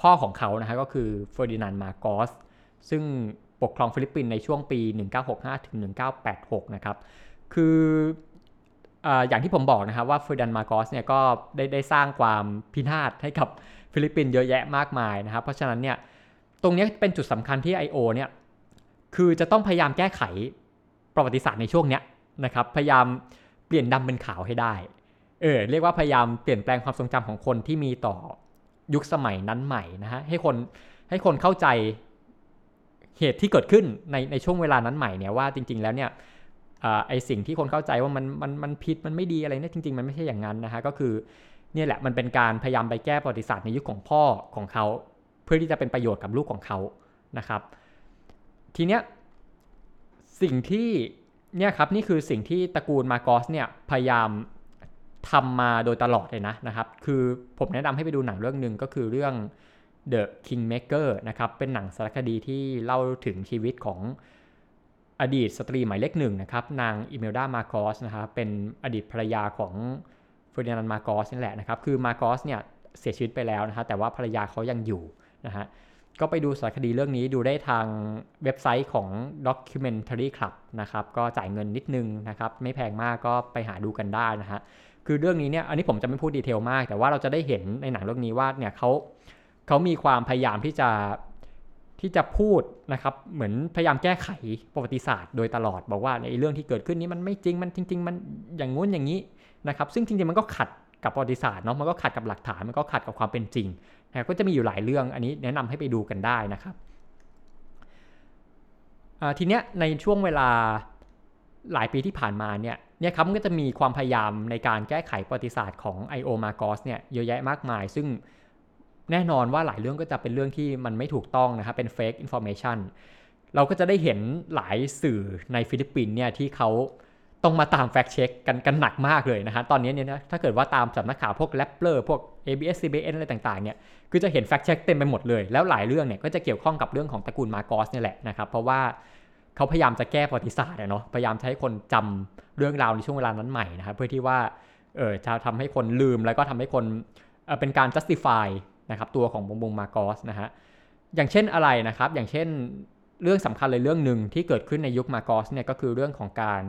พ่อของเขานะฮะก็คือเฟอร์ดินานด์มาโกสซึ่งปกครองฟิลิปปินส์ในช่วงปีหนึ่งพันเก้าร้อยหกสิบห้าถึงหนึ่งพันเก้าร้อยแปดสิบหกนะครับคืออย่างที่ผมบอกนะครับว่าเฟอร์ดินานด์มาโกสเนี่ยก็ได้ได้สร้างความพินาศให้กับฟิลิปปินส์เยอะแยะมากมายนะครับเพราะฉะนั้นเนี่ยตรงนี้เป็นจุดสำคัญที่ ไอ โอ เนี่ยคือจะต้องพยายามแก้ไขประวัติศาสตร์ในช่วงเนี้ยนะครับพยายามเปลี่ยนดำเป็นขาวให้ได้เออเรียกว่าพยายามเปลี่ยนแปลงความทรงจำของคนที่มีต่อยุคสมัยนั้นใหม่นะฮะให้คนให้คนเข้าใจเหตุที่เกิดขึ้นในในช่วงเวลานั้นใหม่เนี่ยว่าจริงๆแล้วเนี่ยไอสิ่งที่คนเข้าใจว่ามันมันมันผิดมันไม่ดีอะไรเนี่ยจริงๆมันไม่ใช่อย่างนั้นนะฮะก็คือเนี่ยแหละมันเป็นการพยายามไปแก้ประวัติศาสตร์ในยุค ของพ่อของเขาเพื่อที่จะเป็นประโยชน์กับลูกของเขานะครับทีเนี้ยสิ่งที่เนี่ยครับนี่คือสิ่งที่ตระกูลมาโกสเนี่ยพยายามทำมาโดยตลอดเลยนะนะครับคือผมแนะนำให้ไปดูหนังเรื่องนึงก็คือเรื่อง The Kingmaker นะครับเป็นหนังสารคดีที่เล่าถึงชีวิตของอดีตสตรีหมายเลขหนึ่งนะครับนางอิเมลดามาโกสนะครับเป็นอดีตภรรยาของเฟอร์ดินานด์มาโกสนี่แหละนะครับคือมาโกสเนี่ยเสียชีวิตไปแล้วนะฮะแต่ว่าภรรยาเขายังอยู่นะฮะก็ไปดูสารคดีเรื่องนี้ดูได้ทางเว็บไซต์ของ Documentary Club นะครับก็จ่ายเงินนิดนึงนะครับไม่แพงมากก็ไปหาดูกันได้นะฮะคือเรื่องนี้เนี่ยอันนี้ผมจะไม่พูดดีเทลมากแต่ว่าเราจะได้เห็นในหนังเรื่องนี้ว่าเนี่ยเขาเขามีความพยายามที่จะที่จะพูดนะครับเหมือนพยายามแก้ไขประวัติศาสตร์โดยตลอดบอกว่าในเรื่องที่เกิดขึ้นนี้มันไม่จริงมันจริงๆมันอย่างงู้นอย่างนี้นะครับซึ่งจริงๆมันก็ขัดกับประวัติศาสตร์เนาะมันก็ขัดกับหลักฐานมันก็ขัดกับความเป็นจริงนะก็จะมีอยู่หลายเรื่องอันนี้แนะนำให้ไปดูกันได้นะครับทีเนี้ยในช่วงเวลาหลายปีที่ผ่านมาเนี่ยเนี่ยครับมันก็จะมีความพยายามในการแก้ไขประวัติศาสตร์ของ ไอ โอ มาโกสเนี่ยเยอะแยะมากมายซึ่งแน่นอนว่าหลายเรื่องก็จะเป็นเรื่องที่มันไม่ถูกต้องนะครับเป็น fake information เราก็จะได้เห็นหลายสื่อในฟิลิปปินส์เนี่ยที่เขาต้องมาตาม fact check กันกันหนักมากเลยนะฮะตอนนี้เนี่ยนะถ้าเกิดว่าตามสำนักข่าวพวก Rappler พวก เอ บี เอส ซี บี เอ็น อะไรต่างๆเนี่ยคือจะเห็น fact check เต็มไปหมดเลยแล้วหลายเรื่องเนี่ยก็จะเกี่ยวข้องกับเรื่องของตระกูลมาโกสเนี่ยแหละนะครับเพราะว่าเขาพยายามจะแก้ประวัติศาสตร์เนาะพยายามใช้คนจำเรื่องราวในช่วงเวลานั้นใหม่นะครับเพื่อที่ว่าเออจะทำให้คนลืมแล้วก็ทำให้คน เอ่อ เป็นการ justify นะครับตัวของบุงบุงมาโกสนะฮะอย่างเช่นอะไรนะครับอย่างเช่นเรื่องสำคัญเลยเรื่องหนึ่งที่เกิดขึ้นในยุคมาโกสเนี่ยก็คือเรื่องของการ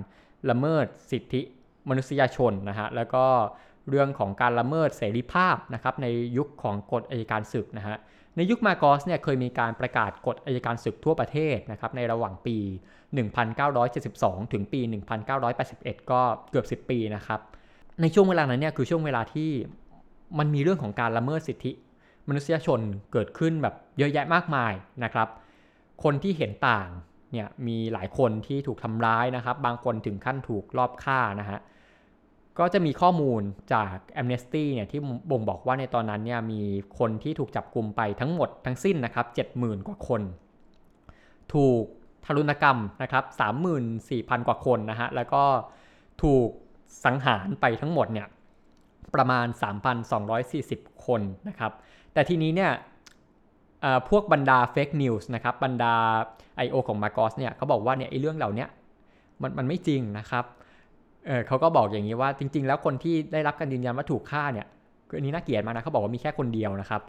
ละเมิดสิทธิมนุษยชนนะฮะแล้วก็เรื่องของการละเมิดเสรีภาพนะครับในยุคของกฎอัยการศึกนะฮะในยุคมาโกสเนี่ยเคยมีการประกาศกฎอัยการศึกทั่วประเทศนะครับในระหว่างปีหนึ่งพันเก้าร้อยเจ็ดสิบสองถึงปีหนึ่งพันเก้าร้อยแปดสิบเอ็ดก็เกือบสิบปีนะครับในช่วงเวลานั้นเนี่ยคือช่วงเวลาที่มันมีเรื่องของการละเมิดสิทธิมนุษยชนเกิดขึ้นแบบเยอะแยะมากมายนะครับคนที่เห็นต่างเนี่ยมีหลายคนที่ถูกทำร้ายนะครับบางคนถึงขั้นถูกลอบฆ่านะฮะ ก็จะมีข้อมูลจาก Amnesty เนี่ยที่บ่งบอกว่าในตอนนั้นเนี่ยมีคนที่ถูกจับกุมไปทั้งหมดทั้งสิ้นนะครับ เจ็ดหมื่น กว่าคนถูกทารุณกรรมนะครับ สามหมื่นสี่พัน กว่าคนนะฮะแล้วก็ถูกสังหารไปทั้งหมดเนี่ยประมาณ สามพันสองร้อยสี่สิบ คนนะครับแต่ทีนี้เนี่ยพวกบรรดาเฟคนิวส์นะครับบรรดา ไอ โอ ของมาร์กอสเนี่ยเขาบอกว่าเนี่ยไอ้เรื่องเหล่านี้มันมันไม่จริงนะครับเออเขาก็บอกอย่างนี้ว่าจริงๆแล้วคนที่ได้รับการยืนยันว่าถูกฆ่าเนี่ยคืออันนี้น่าเกลียดมากนะเขาบอกว่ามีแค่คนเดียวนะครับ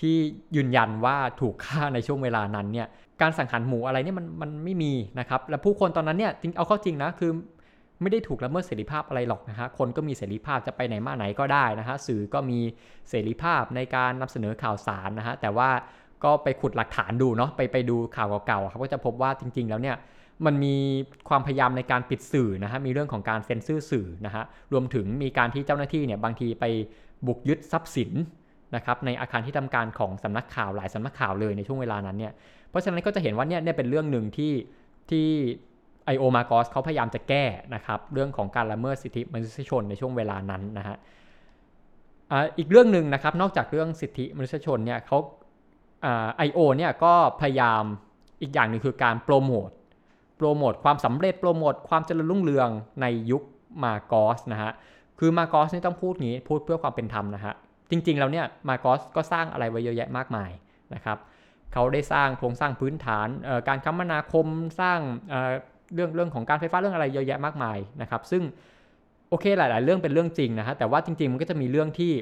ที่ยืนยันว่าถูกฆ่าในช่วงเวลานั้นเนี่ยการสังหารหมู่อะไรเนี่ยมันมันไม่มีนะครับและผู้คนตอนนั้นเนี่ยเอาเข้าจริงนะคือไม่ได้ถูกละเมิดเสรีภาพอะไรหรอกนะฮะคนก็มีเสรีภาพจะไปไหนมาไหนก็ได้นะฮะสื่อก็มีเสรีภาพในการนำเสนอข่าวสารนะฮะแต่ว่าก็ไปขุดหลักฐานดูเนาะไปไปดูข่าวเก่าๆครับก็จะพบว่าจริงๆแล้วเนี่ยมันมีความพยายามในการปิดสื่อนะฮะมีเรื่องของการเซ็นเซอร์สื่อนะฮะรวมถึงมีการที่เจ้าหน้าที่เนี่ยบางทีไปบุกยึดทรัพย์สินนะครับในอาคารที่ทำการของสำนักข่าวหลายสำนักข่าวเลยในช่วงเวลานั้นเนี่ยเพราะฉะนั้นก็จะเห็นว่าเนี่ยเนี่ยเป็นเรื่องหนึ่งที่ที่ไอ โอ Marcos เขาพยายามจะแก้นะครับเรื่องของการละเมิดสิทธิมนุษยชนในช่วงเวลานั้นนะฮะ อ, อีกเรื่องนึงนะครับนอกจากเรื่องสิทธิมนุษยชนเนี่ยเขา ไอ โอ เนี่ยก็พยายามอีกอย่างนึงคือการโปรโมทโปรโมทความสำเร็จโปรโมทความเจริญรุ่งเรืองในยุค Marcos นะฮะคือ Marcos นี่ต้องพูดงี้พูดเพื่อความเป็นธรรมนะฮะจริงๆแล้วเนี่ย Marcos ก็สร้างอะไรไว้เยอะแยะมากมายนะครับเขาได้สร้างโครงสร้างพื้นฐานการคมนาคมสร้างเรื่องเรื่องของการไฟฟ้าเรื่องอะไรเยอะแยะมากมายนะครับซึ่งโอเคหลายๆเรื่องเป็นเรื่องจริงนะฮะแต่ว่าจริงๆมันก็จะมีเรื่องที่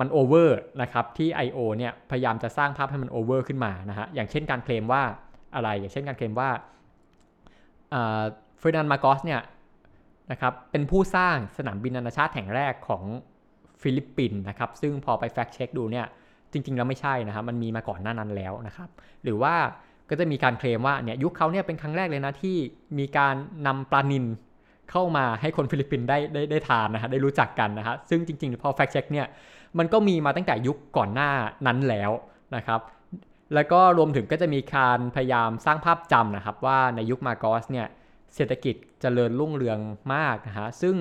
มันโอเวอร์นะครับที่ ไอ โอ เนี่ยพยายามจะสร้างภาพให้มันโอเวอร์ขึ้นมานะฮะอย่างเช่นการเคลมว่าอะไรอย่างเช่นการเคลมว่าเฟอร์นันด์ มาร์กอสเนี่ยนะครับเป็นผู้สร้างสนามบินนานาชาติแห่งแรกของฟิลิปปินส์นะครับซึ่งพอไปแฟกต์เช็คดูเนี่ยจริงๆแล้วไม่ใช่นะฮะมันมีมาก่อนหน้านั้นแล้วนะครับหรือว่าก็จะมีการเคลมว่าเนี่ยยุคเขาเนี่ยเป็นครั้งแรกเลยนะที่มีการนำปลานิลเข้ามาให้คนฟิลิปปินส์ได้ได้ได้ทานนะฮะได้รู้จักกันนะฮะซึ่งจริงๆพอแฟกต์เช็คเนี่ยมันก็มีมาตั้งแต่ยุคก่อนหน้านั้นแล้วนะครับแล้วก็รวมถึงก็จะมีการพยายามสร้างภาพจำนะครับว่าในยุคมาร์กอสเนี่ยเศรษฐกิจเจริญรุ่งเรืองมากนะฮะซึ่ง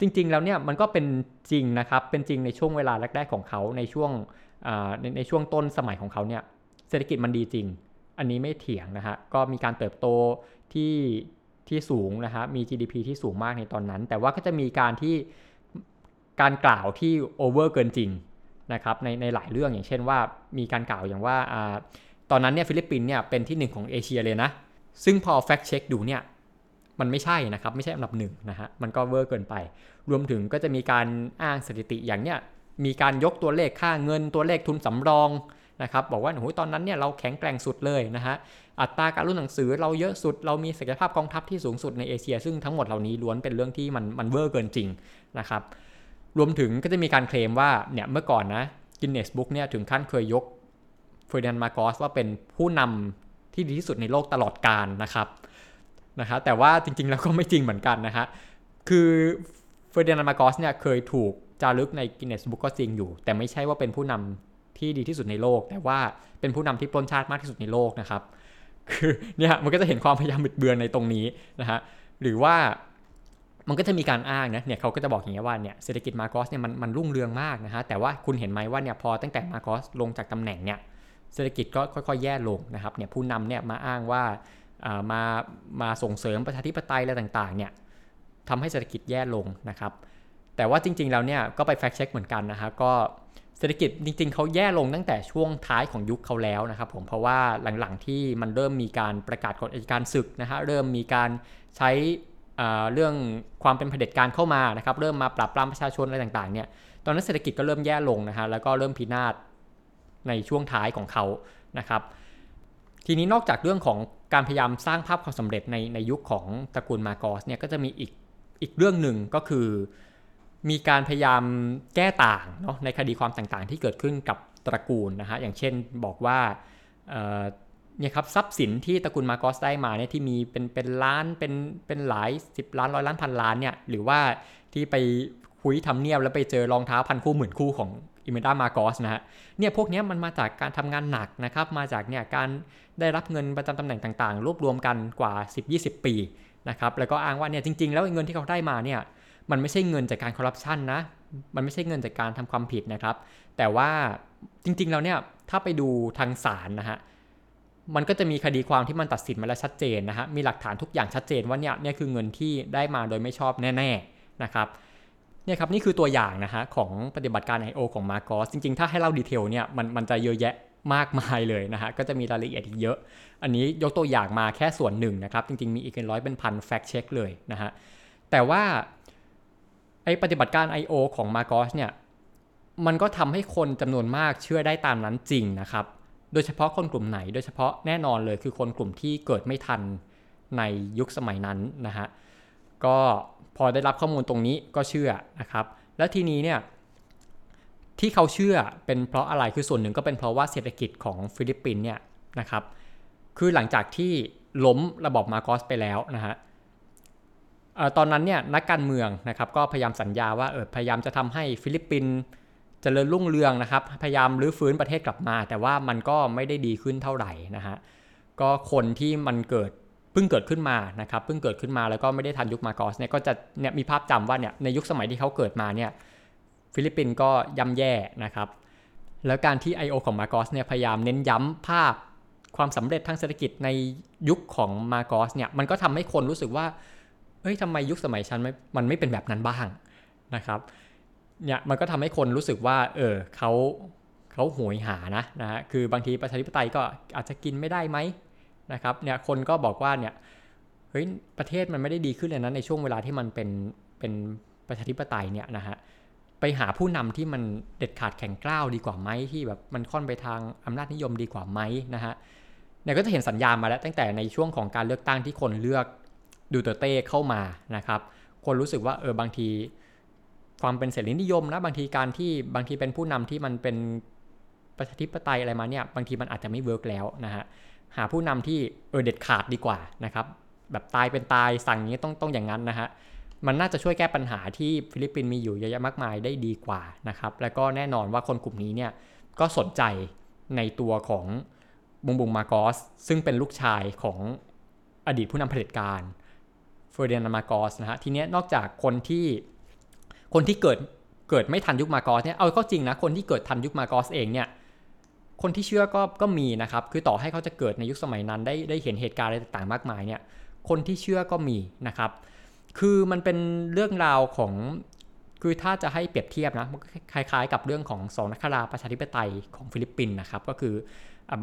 จริงๆแล้วเนี่ยมันก็เป็นจริงนะครับเป็นจริงในช่วงเวลาแรกๆของเขาในช่วงในในช่วงต้นสมัยของเขาเนี่ยเศรษฐกิจมันดีจริงอันนี้ไม่เถียงนะฮะก็มีการเติบโตที่ที่สูงนะฮะมี จี ดี พี ที่สูงมากในตอนนั้นแต่ว่าก็จะมีการที่การกล่าวที่โอเวอร์เกินจริงนะครับในในหลายเรื่องอย่างเช่นว่ามีการกล่าวอย่างว่าอ่าตอนนั้นเนี่ยฟิลิปปินส์เนี่ยเป็นที่หนึ่งของเอเชียเลยนะซึ่งพอแฟกต์เช็คดูเนี่ยมันไม่ใช่นะครับไม่ใช่อันดับหนึ่งนะฮะมันก็เวอร์เกินไปรวมถึงก็จะมีการอ้างสถิติอย่างเนี้ยมีการยกตัวเลขค่าเงินตัวเลขทุนสำรองนะครับบอกว่าโอ้ยตอนนั้นเนี่ยเราแข็งแกร่งสุดเลยนะฮะอัตราการรุ่นหนังสือเราเยอะสุดเรามีศักยภาพกองทัพที่สูงสุดในเอเชียซึ่งทั้งหมดเหล่านี้ล้วนเป็นเรื่องที่มันมันเวอร์เกินจริงนะครับรวมถึงก็จะมีการเคลมว่าเนี่ยเมื่อก่อนนะ Guinness Book เนี่ยถึงขั้นเคยยก Ferdinand Marcos ว่าเป็นผู้นำที่ดีที่สุดในโลกตลอดกาลนะครับนะฮะแต่ว่าจริงๆแล้วก็ไม่จริงเหมือนกันนะฮะคือ Ferdinand Marcos เนี่ยเคยถูกจารึกใน Guinness Book ก็จริงอยู่แต่ไม่ใช่ว่าเป็นผู้นำที่ดีที่สุดในโลกแต่ว่าเป็นผู้นำที่ปล้นชาติมากที่สุดในโลกนะครับคือเนี่ยมันก็จะเห็นความพยายามบิดเบือนในตรงนี้นะฮะหรือว่ามันก็จะมีการอ้างนะเนี่ยเขาก็จะบอกอย่างนี้ว่าเนี่ยเศรษฐกิจมาร์กอสเนี่ยมันมันรุ่งเรืองมากนะฮะแต่ว่าคุณเห็นไหมว่าเนี่ยพอตั้งแต่มาร์กอสลงจากตำแหน่งเนี่ยเศรษฐกิจก็ค่อยๆแย่ลงนะครับเนี่ยผู้นำเนี่ยมาอ้างว่าอ่ามามาส่งเสริมประชาธิปไตยอะไรต่างๆเนี่ยทำให้เศรษฐกิจแย่ลงนะครับแต่ว่าจริงๆแล้วเนี่ยก็ไปแฟกต์เช็คเหมือนกันนะฮะก็เศรษฐกิจจริงๆเขาแย่ลงตั้งแต่ช่วงท้ายของยุคเขาแล้วนะครับผมเพราะว่าหลังๆที่มันเริ่มมีการประกาศกฎอัยการศึกนะฮะเริ่มมีการใช้เรื่องความเป็นเผด็จการเข้ามานะครับเริ่มมาปราบปรามประชาชนอะไรต่างๆเนี่ยตอนนั้นเศรษฐกิจก็เริ่มแย่ลงนะฮะแล้วก็เริ่มพินาศในช่วงท้ายของเขานะครับทีนี้นอกจากเรื่องของการพยายามสร้างภาพความสำเร็จในในยุคของตระกูลมาร์กอสเนี่ยก็จะมีอีกอีกเรื่องหนึ่งก็คือมีการพยายามแก้ต่างเนาะในคดีความต่างๆที่เกิดขึ้นกับตระกูลนะฮะอย่างเช่นบอกว่าเนี่ยครับทรัพย์สินที่ตระกูลมาร์กอสได้มาเนี่ยที่มีเป็นเป็นล้านเป็นเป็นหลายสิบล้านร้อยล้านพันล้านเนี่ยหรือว่าที่ไปคุยทำเนียบแล้วไปเจอรองเท้าพันคู่หมื่นคู่ของอิเมด้ามาร์กอสนะฮะเนี่ยพวกนี้มันมาจากการทำงานหนักนะครับมาจากเนี่ยการได้รับเงินประจำตำแหน่งต่างๆรวบรวมกันกว่าสิบยี่สิบปีนะครับแล้วก็อ้างว่าเนี่ยจริงๆแล้วเงินที่เขาได้มาเนี่ย มันไม่ใช่เงินจากการคอร์รัปชันนะมันไม่ใช่เงินจากการทำความผิดนะครับแต่ว่าจริงๆแล้วเนี่ยถ้าไปดูทางศาลนะฮะมันก็จะมีคดีความที่มันตัดสินมาแล้วชัดเจนนะฮะมีหลักฐานทุกอย่างชัดเจนว่าเนี่ยเนี่ยคือเงินที่ได้มาโดยไม่ชอบแน่ๆนะครับเนี่ยครับนี่คือตัวอย่างนะฮะของปฏิบัติการ ไอ โอ ของมาโกสจริงๆถ้าให้เล่าดีเทลเนี่ยมันมันจะเยอะแยะมากมายเลยนะฮะก็จะมีรายละเอียดอีกเยอะอันนี้ยกตัวอย่างมาแค่ส่วนหนึ่งนะครับจริงๆมีอีกเป็นร้อยเป็นพันแฟกต์เช็คเลยนะฮะแต่ว่าไอ้ปฏิบัติการ ไอ โอ ของมาโกสเนี่ยมันก็ทำให้คนจำนวนมากเชื่อได้ตามนั้นจริงนะครับโดยเฉพาะคนกลุ่มไหนโดยเฉพาะแน่นอนเลยคือคนกลุ่มที่เกิดไม่ทันในยุคสมัยนั้นนะฮะก็พอได้รับข้อมูลตรงนี้ก็เชื่อนะครับและทีนี้เนี่ยที่เขาเชื่อเป็นเพราะอะไรคือส่วนหนึ่งก็เป็นเพราะว่าเศรษฐกิจของฟิลิปปินส์เนี่ยนะครับคือหลังจากที่ล้มระบอบมาโกสไปแล้วนะฮะตอนนั้นเนี่ยนักการเมืองนะครับก็พยายามสัญญาว่าเออพยายามจะทำให้ฟิลิปปินส์เจริญรุ่งเรืองนะครับพยายามรื้อฟื้นประเทศกลับมาแต่ว่ามันก็ไม่ได้ดีขึ้นเท่าไหร่นะฮะก็คนที่มันเกิดเพิ่งเกิดขึ้นมานะครับเพิ่งเกิดขึ้นมาแล้วก็ไม่ได้ทันยุคมาโกสเนี่ยก็จะเนี่ยมีภาพจำว่าเนี่ยในยุคสมัยที่เขาเกิดมาเนี่ยฟิลิปปินส์ก็ย่ำแย่นะครับแล้วการที่ ไอ โอ ของมาโกสเนี่ยพยายามเน้นย้ำภาพความสำเร็จทางเศรษฐกิจในยุคของมาโกสเนี่ยมันก็ทำให้คนรู้สึกว่าเอ้ยทำไมยุคสมัยฉันมันไม่เป็นแบบนั้นบ้างนะครับเนี่ยมันก็ทำให้คนรู้สึกว่าเออเขาเขาโหยหานะนะฮะคือบางทีประชาธิปไตยก็อาจจะกินไม่ได้ไหมนะครับเนี่ยคนก็บอกว่าเนี่ยเฮ้ยประเทศมันไม่ได้ดีขึ้นเลยนะในช่วงเวลาที่มันเป็นเป็นประชาธิปไตยเนี่ยนะฮะไปหาผู้นำที่มันเด็ดขาดแข็งกร้าวดีกว่าไหมที่แบบมันค่อนไปทางอำนาจนิยมดีกว่าไหมนะฮะเนี่ยก็จะเห็นสัญญาณมาแล้วตั้งแต่ในช่วงของการเลือกตั้งที่คนเลือกดูเตอร์เต้เข้ามานะครับคนรู้สึกว่าเออบางทีความเป็นเสรีนิยมนะบางทีการที่บางทีเป็นผู้นำที่มันเป็นประชาธิปไตยอะไรมาเนี่ยบางทีมันอาจจะไม่เวิร์กแล้วนะฮะหาผู้นำที่เออเด็ดขาดดีกว่านะครับแบบตายเป็นตายสั่งอย่างนี้ต้องต้องอย่างนั้นนะฮะมันน่าจะช่วยแก้ปัญหาที่ฟิลิปปินส์มีอยู่เยอะแยะมากมายได้ดีกว่านะครับแล้วก็แน่นอนว่าคนกลุ่มนี้เนี่ยก็สนใจในตัวของบุงบุงมาโกสซึ่งเป็นลูกชายของอดีตผู้นำเผด็จการเฟอร์ดินานด์มาโกสนะฮะทีนี้นอกจากคนที่คนที่เกิดเกิดไม่ทันยุคมาโกสเนี่ยเอาก็จริงนะคนที่เกิดทันยุคมาโกสเองเนี่ยคนที่เชื่อก็ก็มีนะครับคือต่อให้เขาจะเกิดในยุคสมัยนั้นได้ได้เห็นเหตุการณ์อะไรต่างๆมากมายเนี่ยคนที่เชื่อก็มีนะครับคือมันเป็นเรื่องราวของคือถ้าจะให้เปรียบเทียบนะคล้ายๆกับเรื่องของสองนักราประชาธิปไตยของฟิลิปปินส์นะครับก็คือ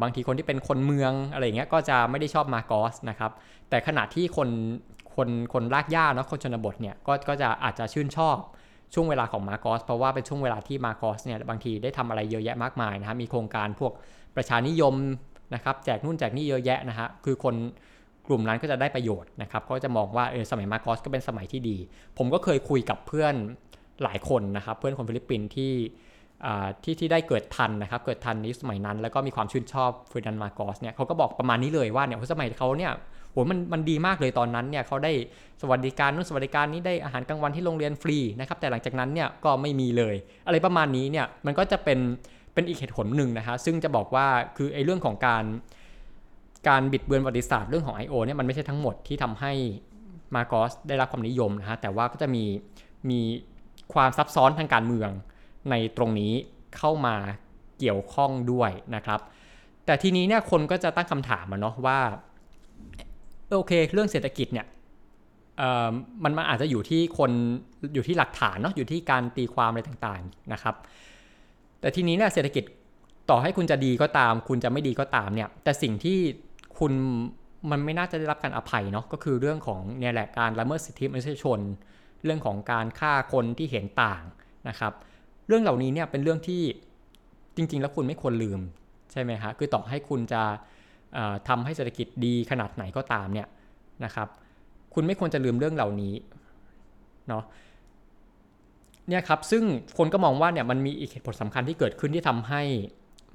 บางทีคนที่เป็นคนเมืองอะไรอย่างเงี้ยก็จะไม่ได้ชอบมาโกสนะครับแต่ขณะที่คนคนคนรากหญ้าเนาะคนชนบทเนี่ยก็ก็จะอาจจะชื่นชอบช่วงเวลาของมาโกสเพราะว่าเป็นช่วงเวลาที่มาโกสเนี่ยบางทีได้ทำอะไรเยอะแยะมากมายนะฮะมีโครงการพวกประชานิยมนะครับแจกนู่นแจกนี่เยอะแยะนะฮะคือคนกลุ่มนั้นก็จะได้ประโยชน์นะครับเขาจะมองว่าเออสมัยมาโกสก็เป็นสมัยที่ดีผมก็เคยคุยกับเพื่อนหลายคนนะครับเพื่อนคนฟิลิปปินส์ที่ที่ที่ได้เกิดทันนะครับเกิดทันในสมัยนั้นแล้วก็มีความชื่นชอบเฟอร์ดินานด์มาโกสเนี่ยเขาก็บอกประมาณนี้เลยว่าเนี่ยสมัยเขาเนี่ยโหมันมันดีมากเลยตอนนั้นเนี่ยเขาได้สวัสดิการนู่นสวัสดิการนี้ได้อาหารกลางวันที่โรงเรียนฟรีนะครับแต่หลังจากนั้นเนี่ยก็ไม่มีเลยอะไรประมาณนี้เนี่ยมันก็จะเป็นเป็นอีกเหตุผลหนึ่งนะฮะซึ่งจะบอกว่าคือไอ้เรื่องของการการบิดเบือนประวัติศาสตร์เรื่องของ ไอ โอ เนี่ยมันไม่ใช่ทั้งหมดที่ทำให้มาโกสได้รับความนิยมนะฮะแต่ว่าก็จะมีมีความซับซ้อนทางการเมืองในตรงนี้เข้ามาเกี่ยวข้องด้วยนะครับแต่ทีนี้เนี่ยคนก็จะตั้งคำถามมาเนาะว่าโอเคเรื่องเศรษฐกิจเนี่ยมันมันอาจจะอยู่ที่คนอยู่ที่หลักฐานเนาะอยู่ที่การตีความอะไรต่างๆนะครับแต่ทีนี้เนี่ยเศรษฐกิจต่อให้คุณจะดีก็ตามคุณจะไม่ดีก็ตามเนี่ยแต่สิ่งที่คุณมันไม่น่าจะได้รับการอภัยเนาะก็คือเรื่องของเนี่ยแหละการละเมิดสิทธิมนุษยชนเรื่องของการฆ่าคนที่เห็นต่างนะครับเรื่องเหล่านี้เนี่ยเป็นเรื่องที่จริงๆแล้วคุณไม่ควรลืมใช่ไหมฮะคือต่อให้คุณจะทำให้เศรษฐกิจดีขนาดไหนก็ตามเนี่ยนะครับคุณไม่ควรจะลืมเรื่องเหล่านี้เนาะเนี่ยครับซึ่งคนก็มองว่าเนี่ยมันมีอีกเหตุผลสำคัญที่เกิดขึ้นที่ทำให้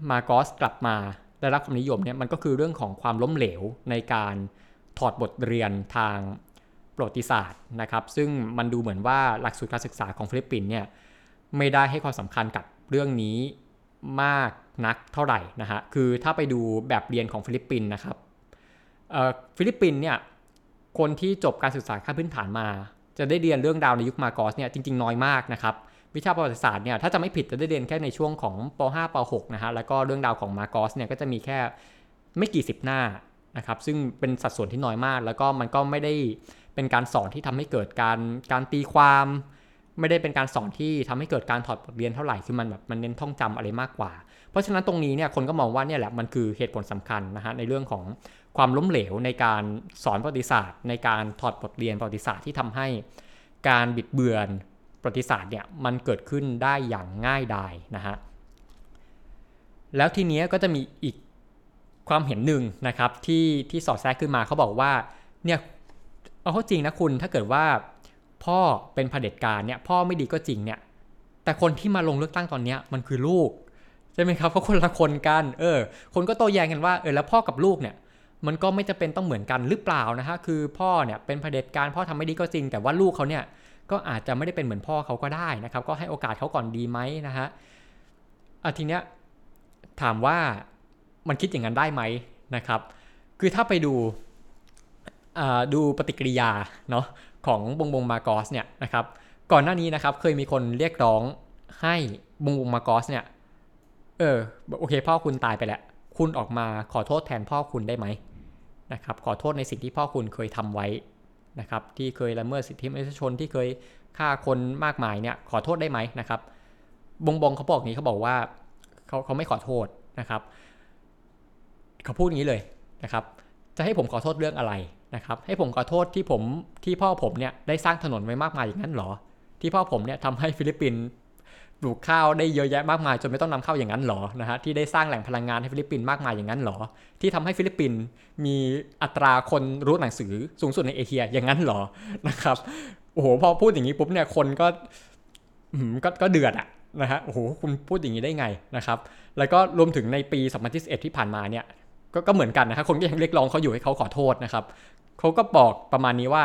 มาโกสกลับมาได้รับความนิยมเนี่ยมันก็คือเรื่องของความล้มเหลวในการถอดบทเรียนทางประวัติศาสตร์นะครับซึ่งมันดูเหมือนว่าหลักสูตรการศึกษาของฟิลิปปินส์เนี่ยไม่ได้ให้ความสำคัญกับเรื่องนี้มากนักเท่าไหร่นะฮะคือถ้าไปดูแบบเรียนของฟิลิปปินส์นะครับฟิลิปปินส์เนี่ยคนที่จบการศึกษาขั้นพื้นฐานมา จะได้เรียนเรื่องดาวในยุคมาโกสเนี่ยจริงๆน้อยมากนะครับวิชาประวัติศาสตร์เนี่ยถ้าจะไม่ผิดจะได้เรียนแค่ในช่วงของป ห้า ป หกนะฮะแล้วก็เรื่องดาวของมาโกสเนี่ยก็จะมีแค่ไม่กี่สิบหน้านะครับซึ่งเป็นสัดส่วนที่น้อยมากแล้วก็มันก็ไม่ได้เป็นการสอนที่ทำให้เกิดการการตีความไม่ได้เป็นการสอนที่ทำให้เกิดการถอดบทเรียนเท่าไหร่คือมันแบบมันเน้นท่องจำอะไรมากกว่าเพราะฉะนั้นตรงนี้เนี่ยคนก็มองว่าเนี่ยแหละมันคือเหตุผลสำคัญนะฮะในเรื่องของความล้มเหลวในการสอนประวัติศาสตร์ในการถอดบทเรียนประวัติศาสตร์ที่ทำให้การบิดเบือนประวัติศาสตร์เนี่ยมันเกิดขึ้นได้อย่างง่ายดายนะฮะแล้วทีนี้ก็จะมีอีกความเห็นหนึ่งนะครับที่ที่สอดแทรกขึ้นมาเขาบอกว่าเนี่ยเอาเข้าจริงนะคุณถ้าเกิดว่าพ่อเป็นเผด็จการเนี่ยพ่อไม่ดีก็จริงเนี่ยแต่คนที่มาลงเลือกตั้งตอนนี้มันคือลูกใช่ไหมครับเพราะคนละคนกันเออคนก็โต้แย้งกันว่าเออแล้วพ่อกับลูกเนี่ยมันก็ไม่จำเป็นต้องเหมือนกันหรือเปล่านะฮะคือพ่อเนี่ยเป็นเผด็จการพ่อทำไม่ดีก็จริงแต่ว่าลูกเขาเนี่ยก็อาจจะไม่ได้เป็นเหมือนพ่อเขาก็ได้นะครับก็ให้โอกาสเขาก่อนดีไหมนะฮะอาทีเนี้ยถามว่ามันคิดอย่างนั้นได้ไหมนะครับคือถ้าไปดูดูปฏิกิริยาเนาะของบงบงมาโกสเนี่ยนะครับก่อนหน้านี้นะครับเคยมีคนเรียกร้องให้บงบงมาโกสเนี่ยเออโอเคพ่อคุณตายไปแล้วคุณออกมาขอโทษแทนพ่อคุณได้ไหมนะครับขอโทษในสิ่งที่พ่อคุณเคยทำไว้นะครับที่เคยละเมิดสิทธิมนุษยชนที่เคยฆ่าคนมากมายเนี่ยขอโทษได้ไหมนะครับบงบงเขาบอกนี้เขาบอกว่าเขาเขาไม่ขอโทษนะครับเขาพูดอย่างนี้เลยนะครับจะให้ผมขอโทษเรื่องอะไรนะครับให้ผมขอโทษที่ผมที่พ่อผมเนี่ยได้สร้างถนนไว้มากมายอย่างนั้นหรอที่พ่อผมเนี่ยทำให้ฟิลิปปินส์ปลูกข้าวได้เยอะแยะมากมายจนไม่ต้องนำเข้าอย่างนั้นหรอนะฮะที่ได้สร้างแหล่งพลังงานให้ฟิลิปปินส์มากมายอย่างนั้นหรอที่ทำให้ฟิลิปปินส์มีอัตราคนรู้หนังสือสูงสุดในเอเชียอย่างนั้นหรอนะครับโอ้โหพอพูดอย่างนี้ปุ๊บเนี่ยคนก็ก็ก็เดือดอะนะฮะโอ้โหคุณพูดอย่างนี้ได้ไงนะครับแล้วก็รวมถึงในปีสองพันยี่สิบเอ็ดที่ผ่านมาเนี่ยก็ก็เหมือนกันนะครับคนก็ยังเรียกร้องเขาอยู่ให้เขาขอโทษนะครับเขาก็บอกประมาณนี้ว่า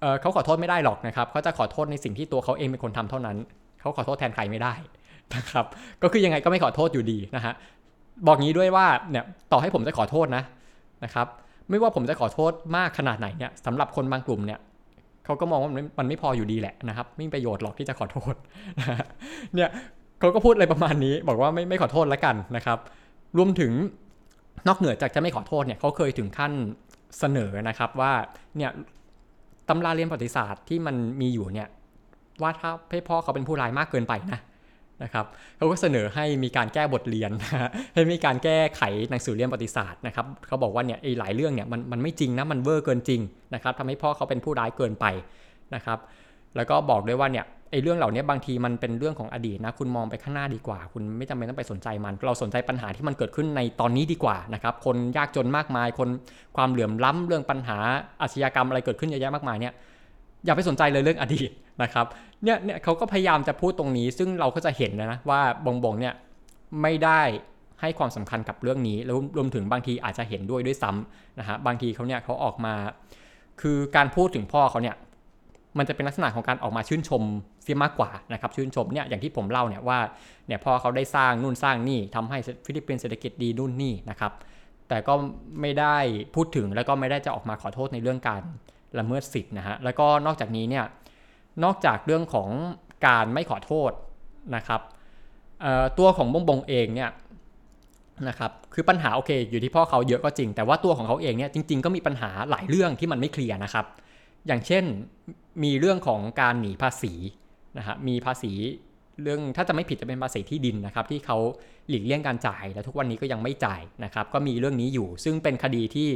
เอ่อ เขาขอโทษไม่ได้หรอกนะครับเขาจะขอโทษในสิ่งที่ตัวเขาเองเป็นคนทำเท่านั้นเขาขอโทษแทนใครไม่ได้นะครับก็คือยังไงก็ไม่ขอโทษอยู่ดีนะฮะบอกงี้ด้วยว่าเนี่ยต่อให้ผมจะขอโทษนะนะครับไม่ว่าผมจะขอโทษมากขนาดไหนเนี่ยสำหรับคนบางกลุ่มเนี่ยเขาก็มองว่ามันไม่พออยู่ดีแหละนะครับไม่มีประโยชน์หรอกที่จะขอโทษเนี่ยเขาก็พูดอะไรประมาณนี้บอกว่าไม่ไม่ขอโทษละกันนะครับรวมถึงนอกเหนือจากจะไม่ขอโทษเนี่ยเขาเคยถึงขั้นเสนอนะครับว่าเนี่ยตำราเรียนประวัติศาสตร์ที่มันมีอยู่เนี่ยว่าถ้าพ่อเขาเป็นผู้ร้ายมากเกินไปนะนะครับเขาก็เสนอให้มีการแก้บทเรียนให้มีการแก้ไขหนังสือเรียนประวัติศาสตร์นะครับเขาบอกว่าเนี่ยไอ้หลายเรื่องเนี่ยมันมันไม่จริงนะมันเวอร์เกินจริงนะครับทำให้พ่อเขาเป็นผู้ร้ายเกินไปนะครับแล้วก็บอกด้วยว่าเนี่ยไอ้เรื่องเหล่านี้บางทีมันเป็นเรื่องของอดีตนะคุณมองไปข้างหน้าดีกว่าคุณไม่จำเป็นต้องไปสนใจมันเราสนใจปัญหาที่มันเกิดขึ้นในตอนนี้ดีกว่านะครับคนยากจนมากมายคนความเหลื่อมล้ำเรื่องปัญหาอาชญากรรมอะไรเกิดขึ้นเยอะแยะมากมายเนี่ยอย่าไปสนใจเลยเรื่องอดีตนะครับเนี่ยเนี่ยเขาก็พยายามจะพูดตรงนี้ซึ่งเราก็จะเห็นนะว่าบงบงเนี่ยไม่ได้ให้ความสำคัญกับเรื่องนี้แล้วรวมถึงบางทีอาจจะเห็นด้วยด้วยซ้ำนะฮะบางทีเขาเนี่ยเขาออกมาคือการพูดถึงพ่อเขาเนี่ยมันจะเป็นลักษณะของการออกมาชื่นชมเสียมากกว่านะครับชื่นชมเนี่ยอย่างที่ผมเล่าเนี่ยว่าเนี่ยพ่อเขาได้สร้างนู่นสร้างนี่ทำให้ฟิลิปปินส์เศรษฐกิจดีนู่นนี่นะครับแต่ก็ไม่ได้พูดถึงแล้วก็ไม่ได้จะออกมาขอโทษในเรื่องการละเมิดสิทธิ์นะฮะแล้วก็นอกจากนี้เนี่ยนอกจากเรื่องของการไม่ขอโทษนะครับตัวของบงบงเองเนี่ยนะครับคือปัญหาโอเคอยู่ที่พ่อเขาเยอะก็จริงแต่ว่าตัวของเขาเองเนี่ยจริงๆก็มีปัญหาหลายเรื่องที่มันไม่เคลียร์นะครับอย่างเช่นมีเรื่องของการหนีภาษีนะฮะมีภาษีเรื่องถ้าจะไม่ผิดจะเป็นภาษีที่ดินนะครับที่เขาหลีกเลี่ยงการจ่ายและทุกวันนี้ก็ยังไม่จ่ายนะครับก็มีเรื่องนี้อยู่ซึ่งเป็นคดีที่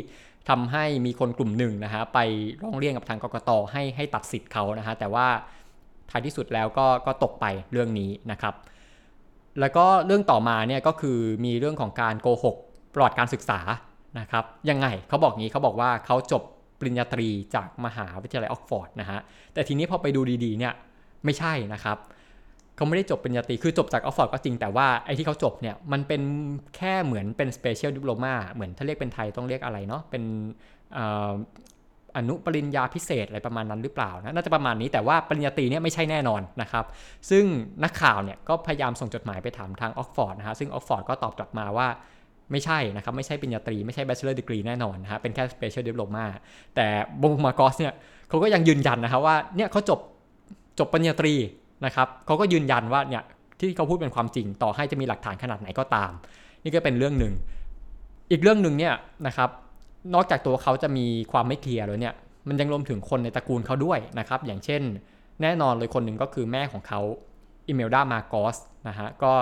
ทำให้มีคนกลุ่มหนึ่งนะฮะไปร้องเรียนกับทางกกต.ให้ให้ตัดสิทธิ์เขานะฮะแต่ว่าท้ายที่สุดแล้วก็ก็ตกไปเรื่องนี้นะครับแล้วก็เรื่องต่อมาเนี่ยก็คือมีเรื่องของการโกหกประวัติการศึกษานะครับยังไงเขาบอกงี้เขาบอกว่าเขาจบปริญญาตรีจากมหาวิทยาลัยออกฟอร์ดนะฮะแต่ทีนี้พอไปดูดีๆเนี่ยไม่ใช่นะครับเขาไม่ได้จบปริญญาตรีคือจบจากออกฟอร์ดก็จริงแต่ว่าไอ้ที่เขาจบเนี่ยมันเป็นแค่เหมือนเป็นสเปเชียลดิพโลมาเหมือนถ้าเรียกเป็นไทยต้องเรียกอะไรเนาะเป็นอนุปริญญาพิเศษอะไรประมาณนั้นหรือเปล่านะน่าจะประมาณนี้แต่ว่าปริญญาตรีเนี่ยไม่ใช่แน่นอนนะครับซึ่งนักข่าวเนี่ยก็พยายามส่งจดหมายไปถามทางออกฟอร์ดนะฮะซึ่งออกฟอร์ดก็ตอบกลับมาว่า ไม่ใช่นะครับไม่ใช่ปริญญาตรีไม่ใช่ Bachelor Degree แน่นอนนะฮะเป็นแค่ Special Diploma แต่บงมาโกสเนี่ยเขาก็ยังยืนยันนะครับว่าเนี่ยเขาจบจบปริญญาตรีนะครับเขาก็ยืนยันว่าเนี่ยที่เขาพูดเป็นความจริงต่อให้จะมีหลักฐานขนาดไหนก็ตามนี่ก็เป็นเรื่องหนึ่งอีกเรื่องหนึ่งเนี่ยนะครับนอกจากตัวเขาจะมีความไม่เคลียร์แล้วเนี่ยมันยังรวมถึงคนในตระกูลเขาด้วยนะครับอย่างเช่นแน่นอนเลยคนหนึ่งก็คือแม่ของเขาอิเมลดามาโกสนะฮะก็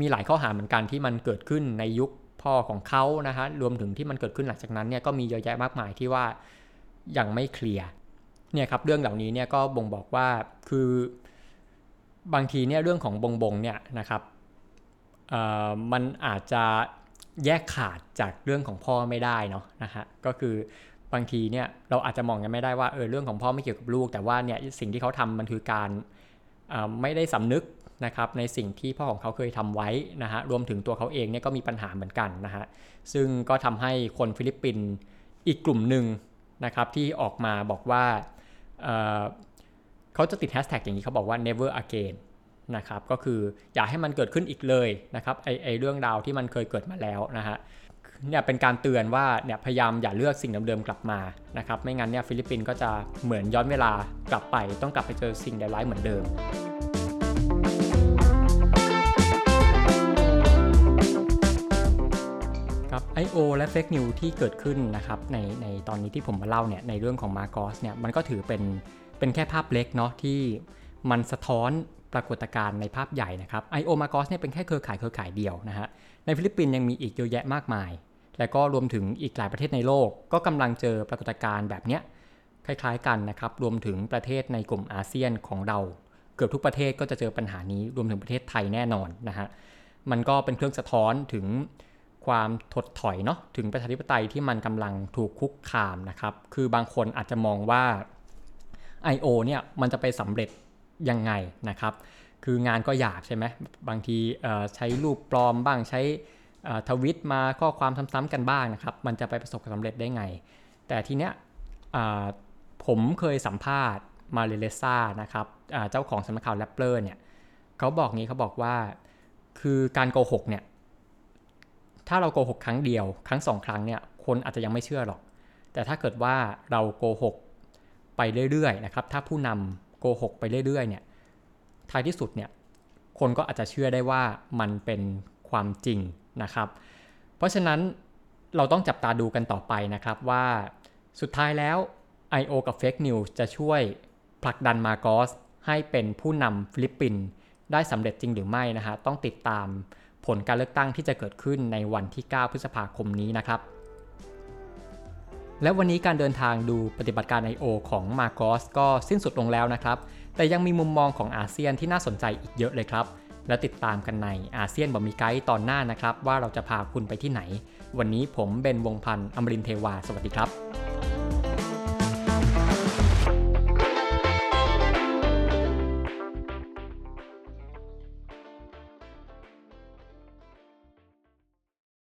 มีหลายข้อหาเหมือนกันที่มันเกิดขึ้นในยุคพ่อของเขานะฮะรวมถึงที่มันเกิดขึ้นหลังจากนั้นเนี่ยก็มีเยอะแยะมากมายที่ว่ายังไม่เคลียร์เนี่ยครับเรื่องเหล่านี้เนี่ยก็บ่งบอกว่าคือบางทีเนี่ยเรื่องของบงบงเนี่ยนะครับเอ่อมันอาจจะแยกขาดจากเรื่องของพ่อไม่ได้เนาะนะฮะก็คือบางทีเนี่ยเราอาจจะมองกันไม่ได้ว่าเออเรื่องของพ่อไม่เกี่ยวกับลูกแต่ว่าเนี่ยสิ่งที่เขาทำมันคือการไม่ได้สำนึกนะครับในสิ่งที่พ่อของเขาเคยทำไว้นะฮะรวมถึงตัวเขาเองเนี่ยก็มีปัญหาเหมือนกันนะฮะซึ่งก็ทำให้คนฟิลิปปินส์อีกกลุ่มหนึ่งนะครับที่ออกมาบอกว่า เอ่อ เขาจะติดแฮชแท็กอย่างนี้เขาบอกว่า never again นะครับก็คืออย่าให้มันเกิดขึ้นอีกเลยนะครับไอไอเรื่องราวที่มันเคยเกิดมาแล้วนะฮะเนี่ยเป็นการเตือนว่าเนี่ยพยายามอย่าเลือกสิ่งเดิมๆกลับมานะครับไม่งั้นเนี่ยฟิลิปปินส์ก็จะเหมือนย้อนเวลากลับไปต้องกลับไปเจอสิ่งเลวร้ายเหมือนเดิมครับ ไอ โอ และ Fake News ที่เกิดขึ้นนะครับในในตอนนี้ที่ผมมาเล่าเนี่ยในเรื่องของมาโกสเนี่ยมันก็ถือเป็นเป็นแค่ภาพเล็กเนาะที่มันสะท้อนปรากฏการณ์ในภาพใหญ่นะครับ ไอ โอ มาโกสเนี่ยเป็นแค่เครือข่ายเครือข่ายเดียวนะฮะในฟิลิปปินส์ยังมีอีกเยอะแยะมากมายและก็รวมถึงอีกหลายประเทศในโลกก็กำลังเจอปรากฏการณ์แบบเนี้ยคล้ายๆกันนะครับรวมถึงประเทศในกลุ่มอาเซียนของเราเกือบทุกประเทศก็จะเจอปัญหานี้รวมถึงประเทศไทยแน่นอนนะฮะมันก็เป็นเครื่องสะท้อนถึงความถดถอยเนาะถึงประชาธิปไตยที่มันกำลังถูกคุกคามนะครับคือบางคนอาจจะมองว่า ไอ โอ เนี่ยมันจะไปสำเร็จยังไงนะครับคืองานก็หยาบใช่ไหมบางทีใช้รูปปลอมบ้างใช้ทวิตมาข้อความซ้ำๆกันบ้างนะครับมันจะไปประสบความสำเร็จได้ไงแต่ทีเนี้ยผมเคยสัมภาษณ์มาเรเลซ่านะครับเจ้าของสำนักข่าวแรปเปอร์เนี่ยเขาบอกงี้เขาบอกว่าคือการโกหกเนี่ยถ้าเราโกหกครั้งเดียวครั้งสองครั้งเนี่ยคนอาจจะยังไม่เชื่อหรอกแต่ถ้าเกิดว่าเราโกหกไปเรื่อยๆนะครับถ้าผู้นำโกหกไปเรื่อยๆเนี่ยท้ายที่สุดเนี่ยคนก็อาจจะเชื่อได้ว่ามันเป็นความจริงนะครับเพราะฉะนั้นเราต้องจับตาดูกันต่อไปนะครับว่าสุดท้ายแล้ว ไอ โอ กับ Fake News จะช่วยผลักดันมาโกสให้เป็นผู้นำฟิลิปปินส์ได้สำเร็จจริงหรือไม่นะฮะต้องติดตามผลการเลือกตั้งที่จะเกิดขึ้นในวันที่เก้าพฤษภาคมนี้นะครับและวันนี้การเดินทางดูปฏิบัติการ ไอ โอ ของมาโกสก็สิ้นสุดลงแล้วนะครับแต่ยังมีมุมมองของอาเซียนที่น่าสนใจอีกเยอะเลยครับและติดตามกันในอาเซียนบอมมีไกด์ตอนหน้านะครับว่าเราจะพาคุณไปที่ไหนวันนี้ผมเบนวงศ์พันธ์อมรินทร์เทวาสวัสดีครับ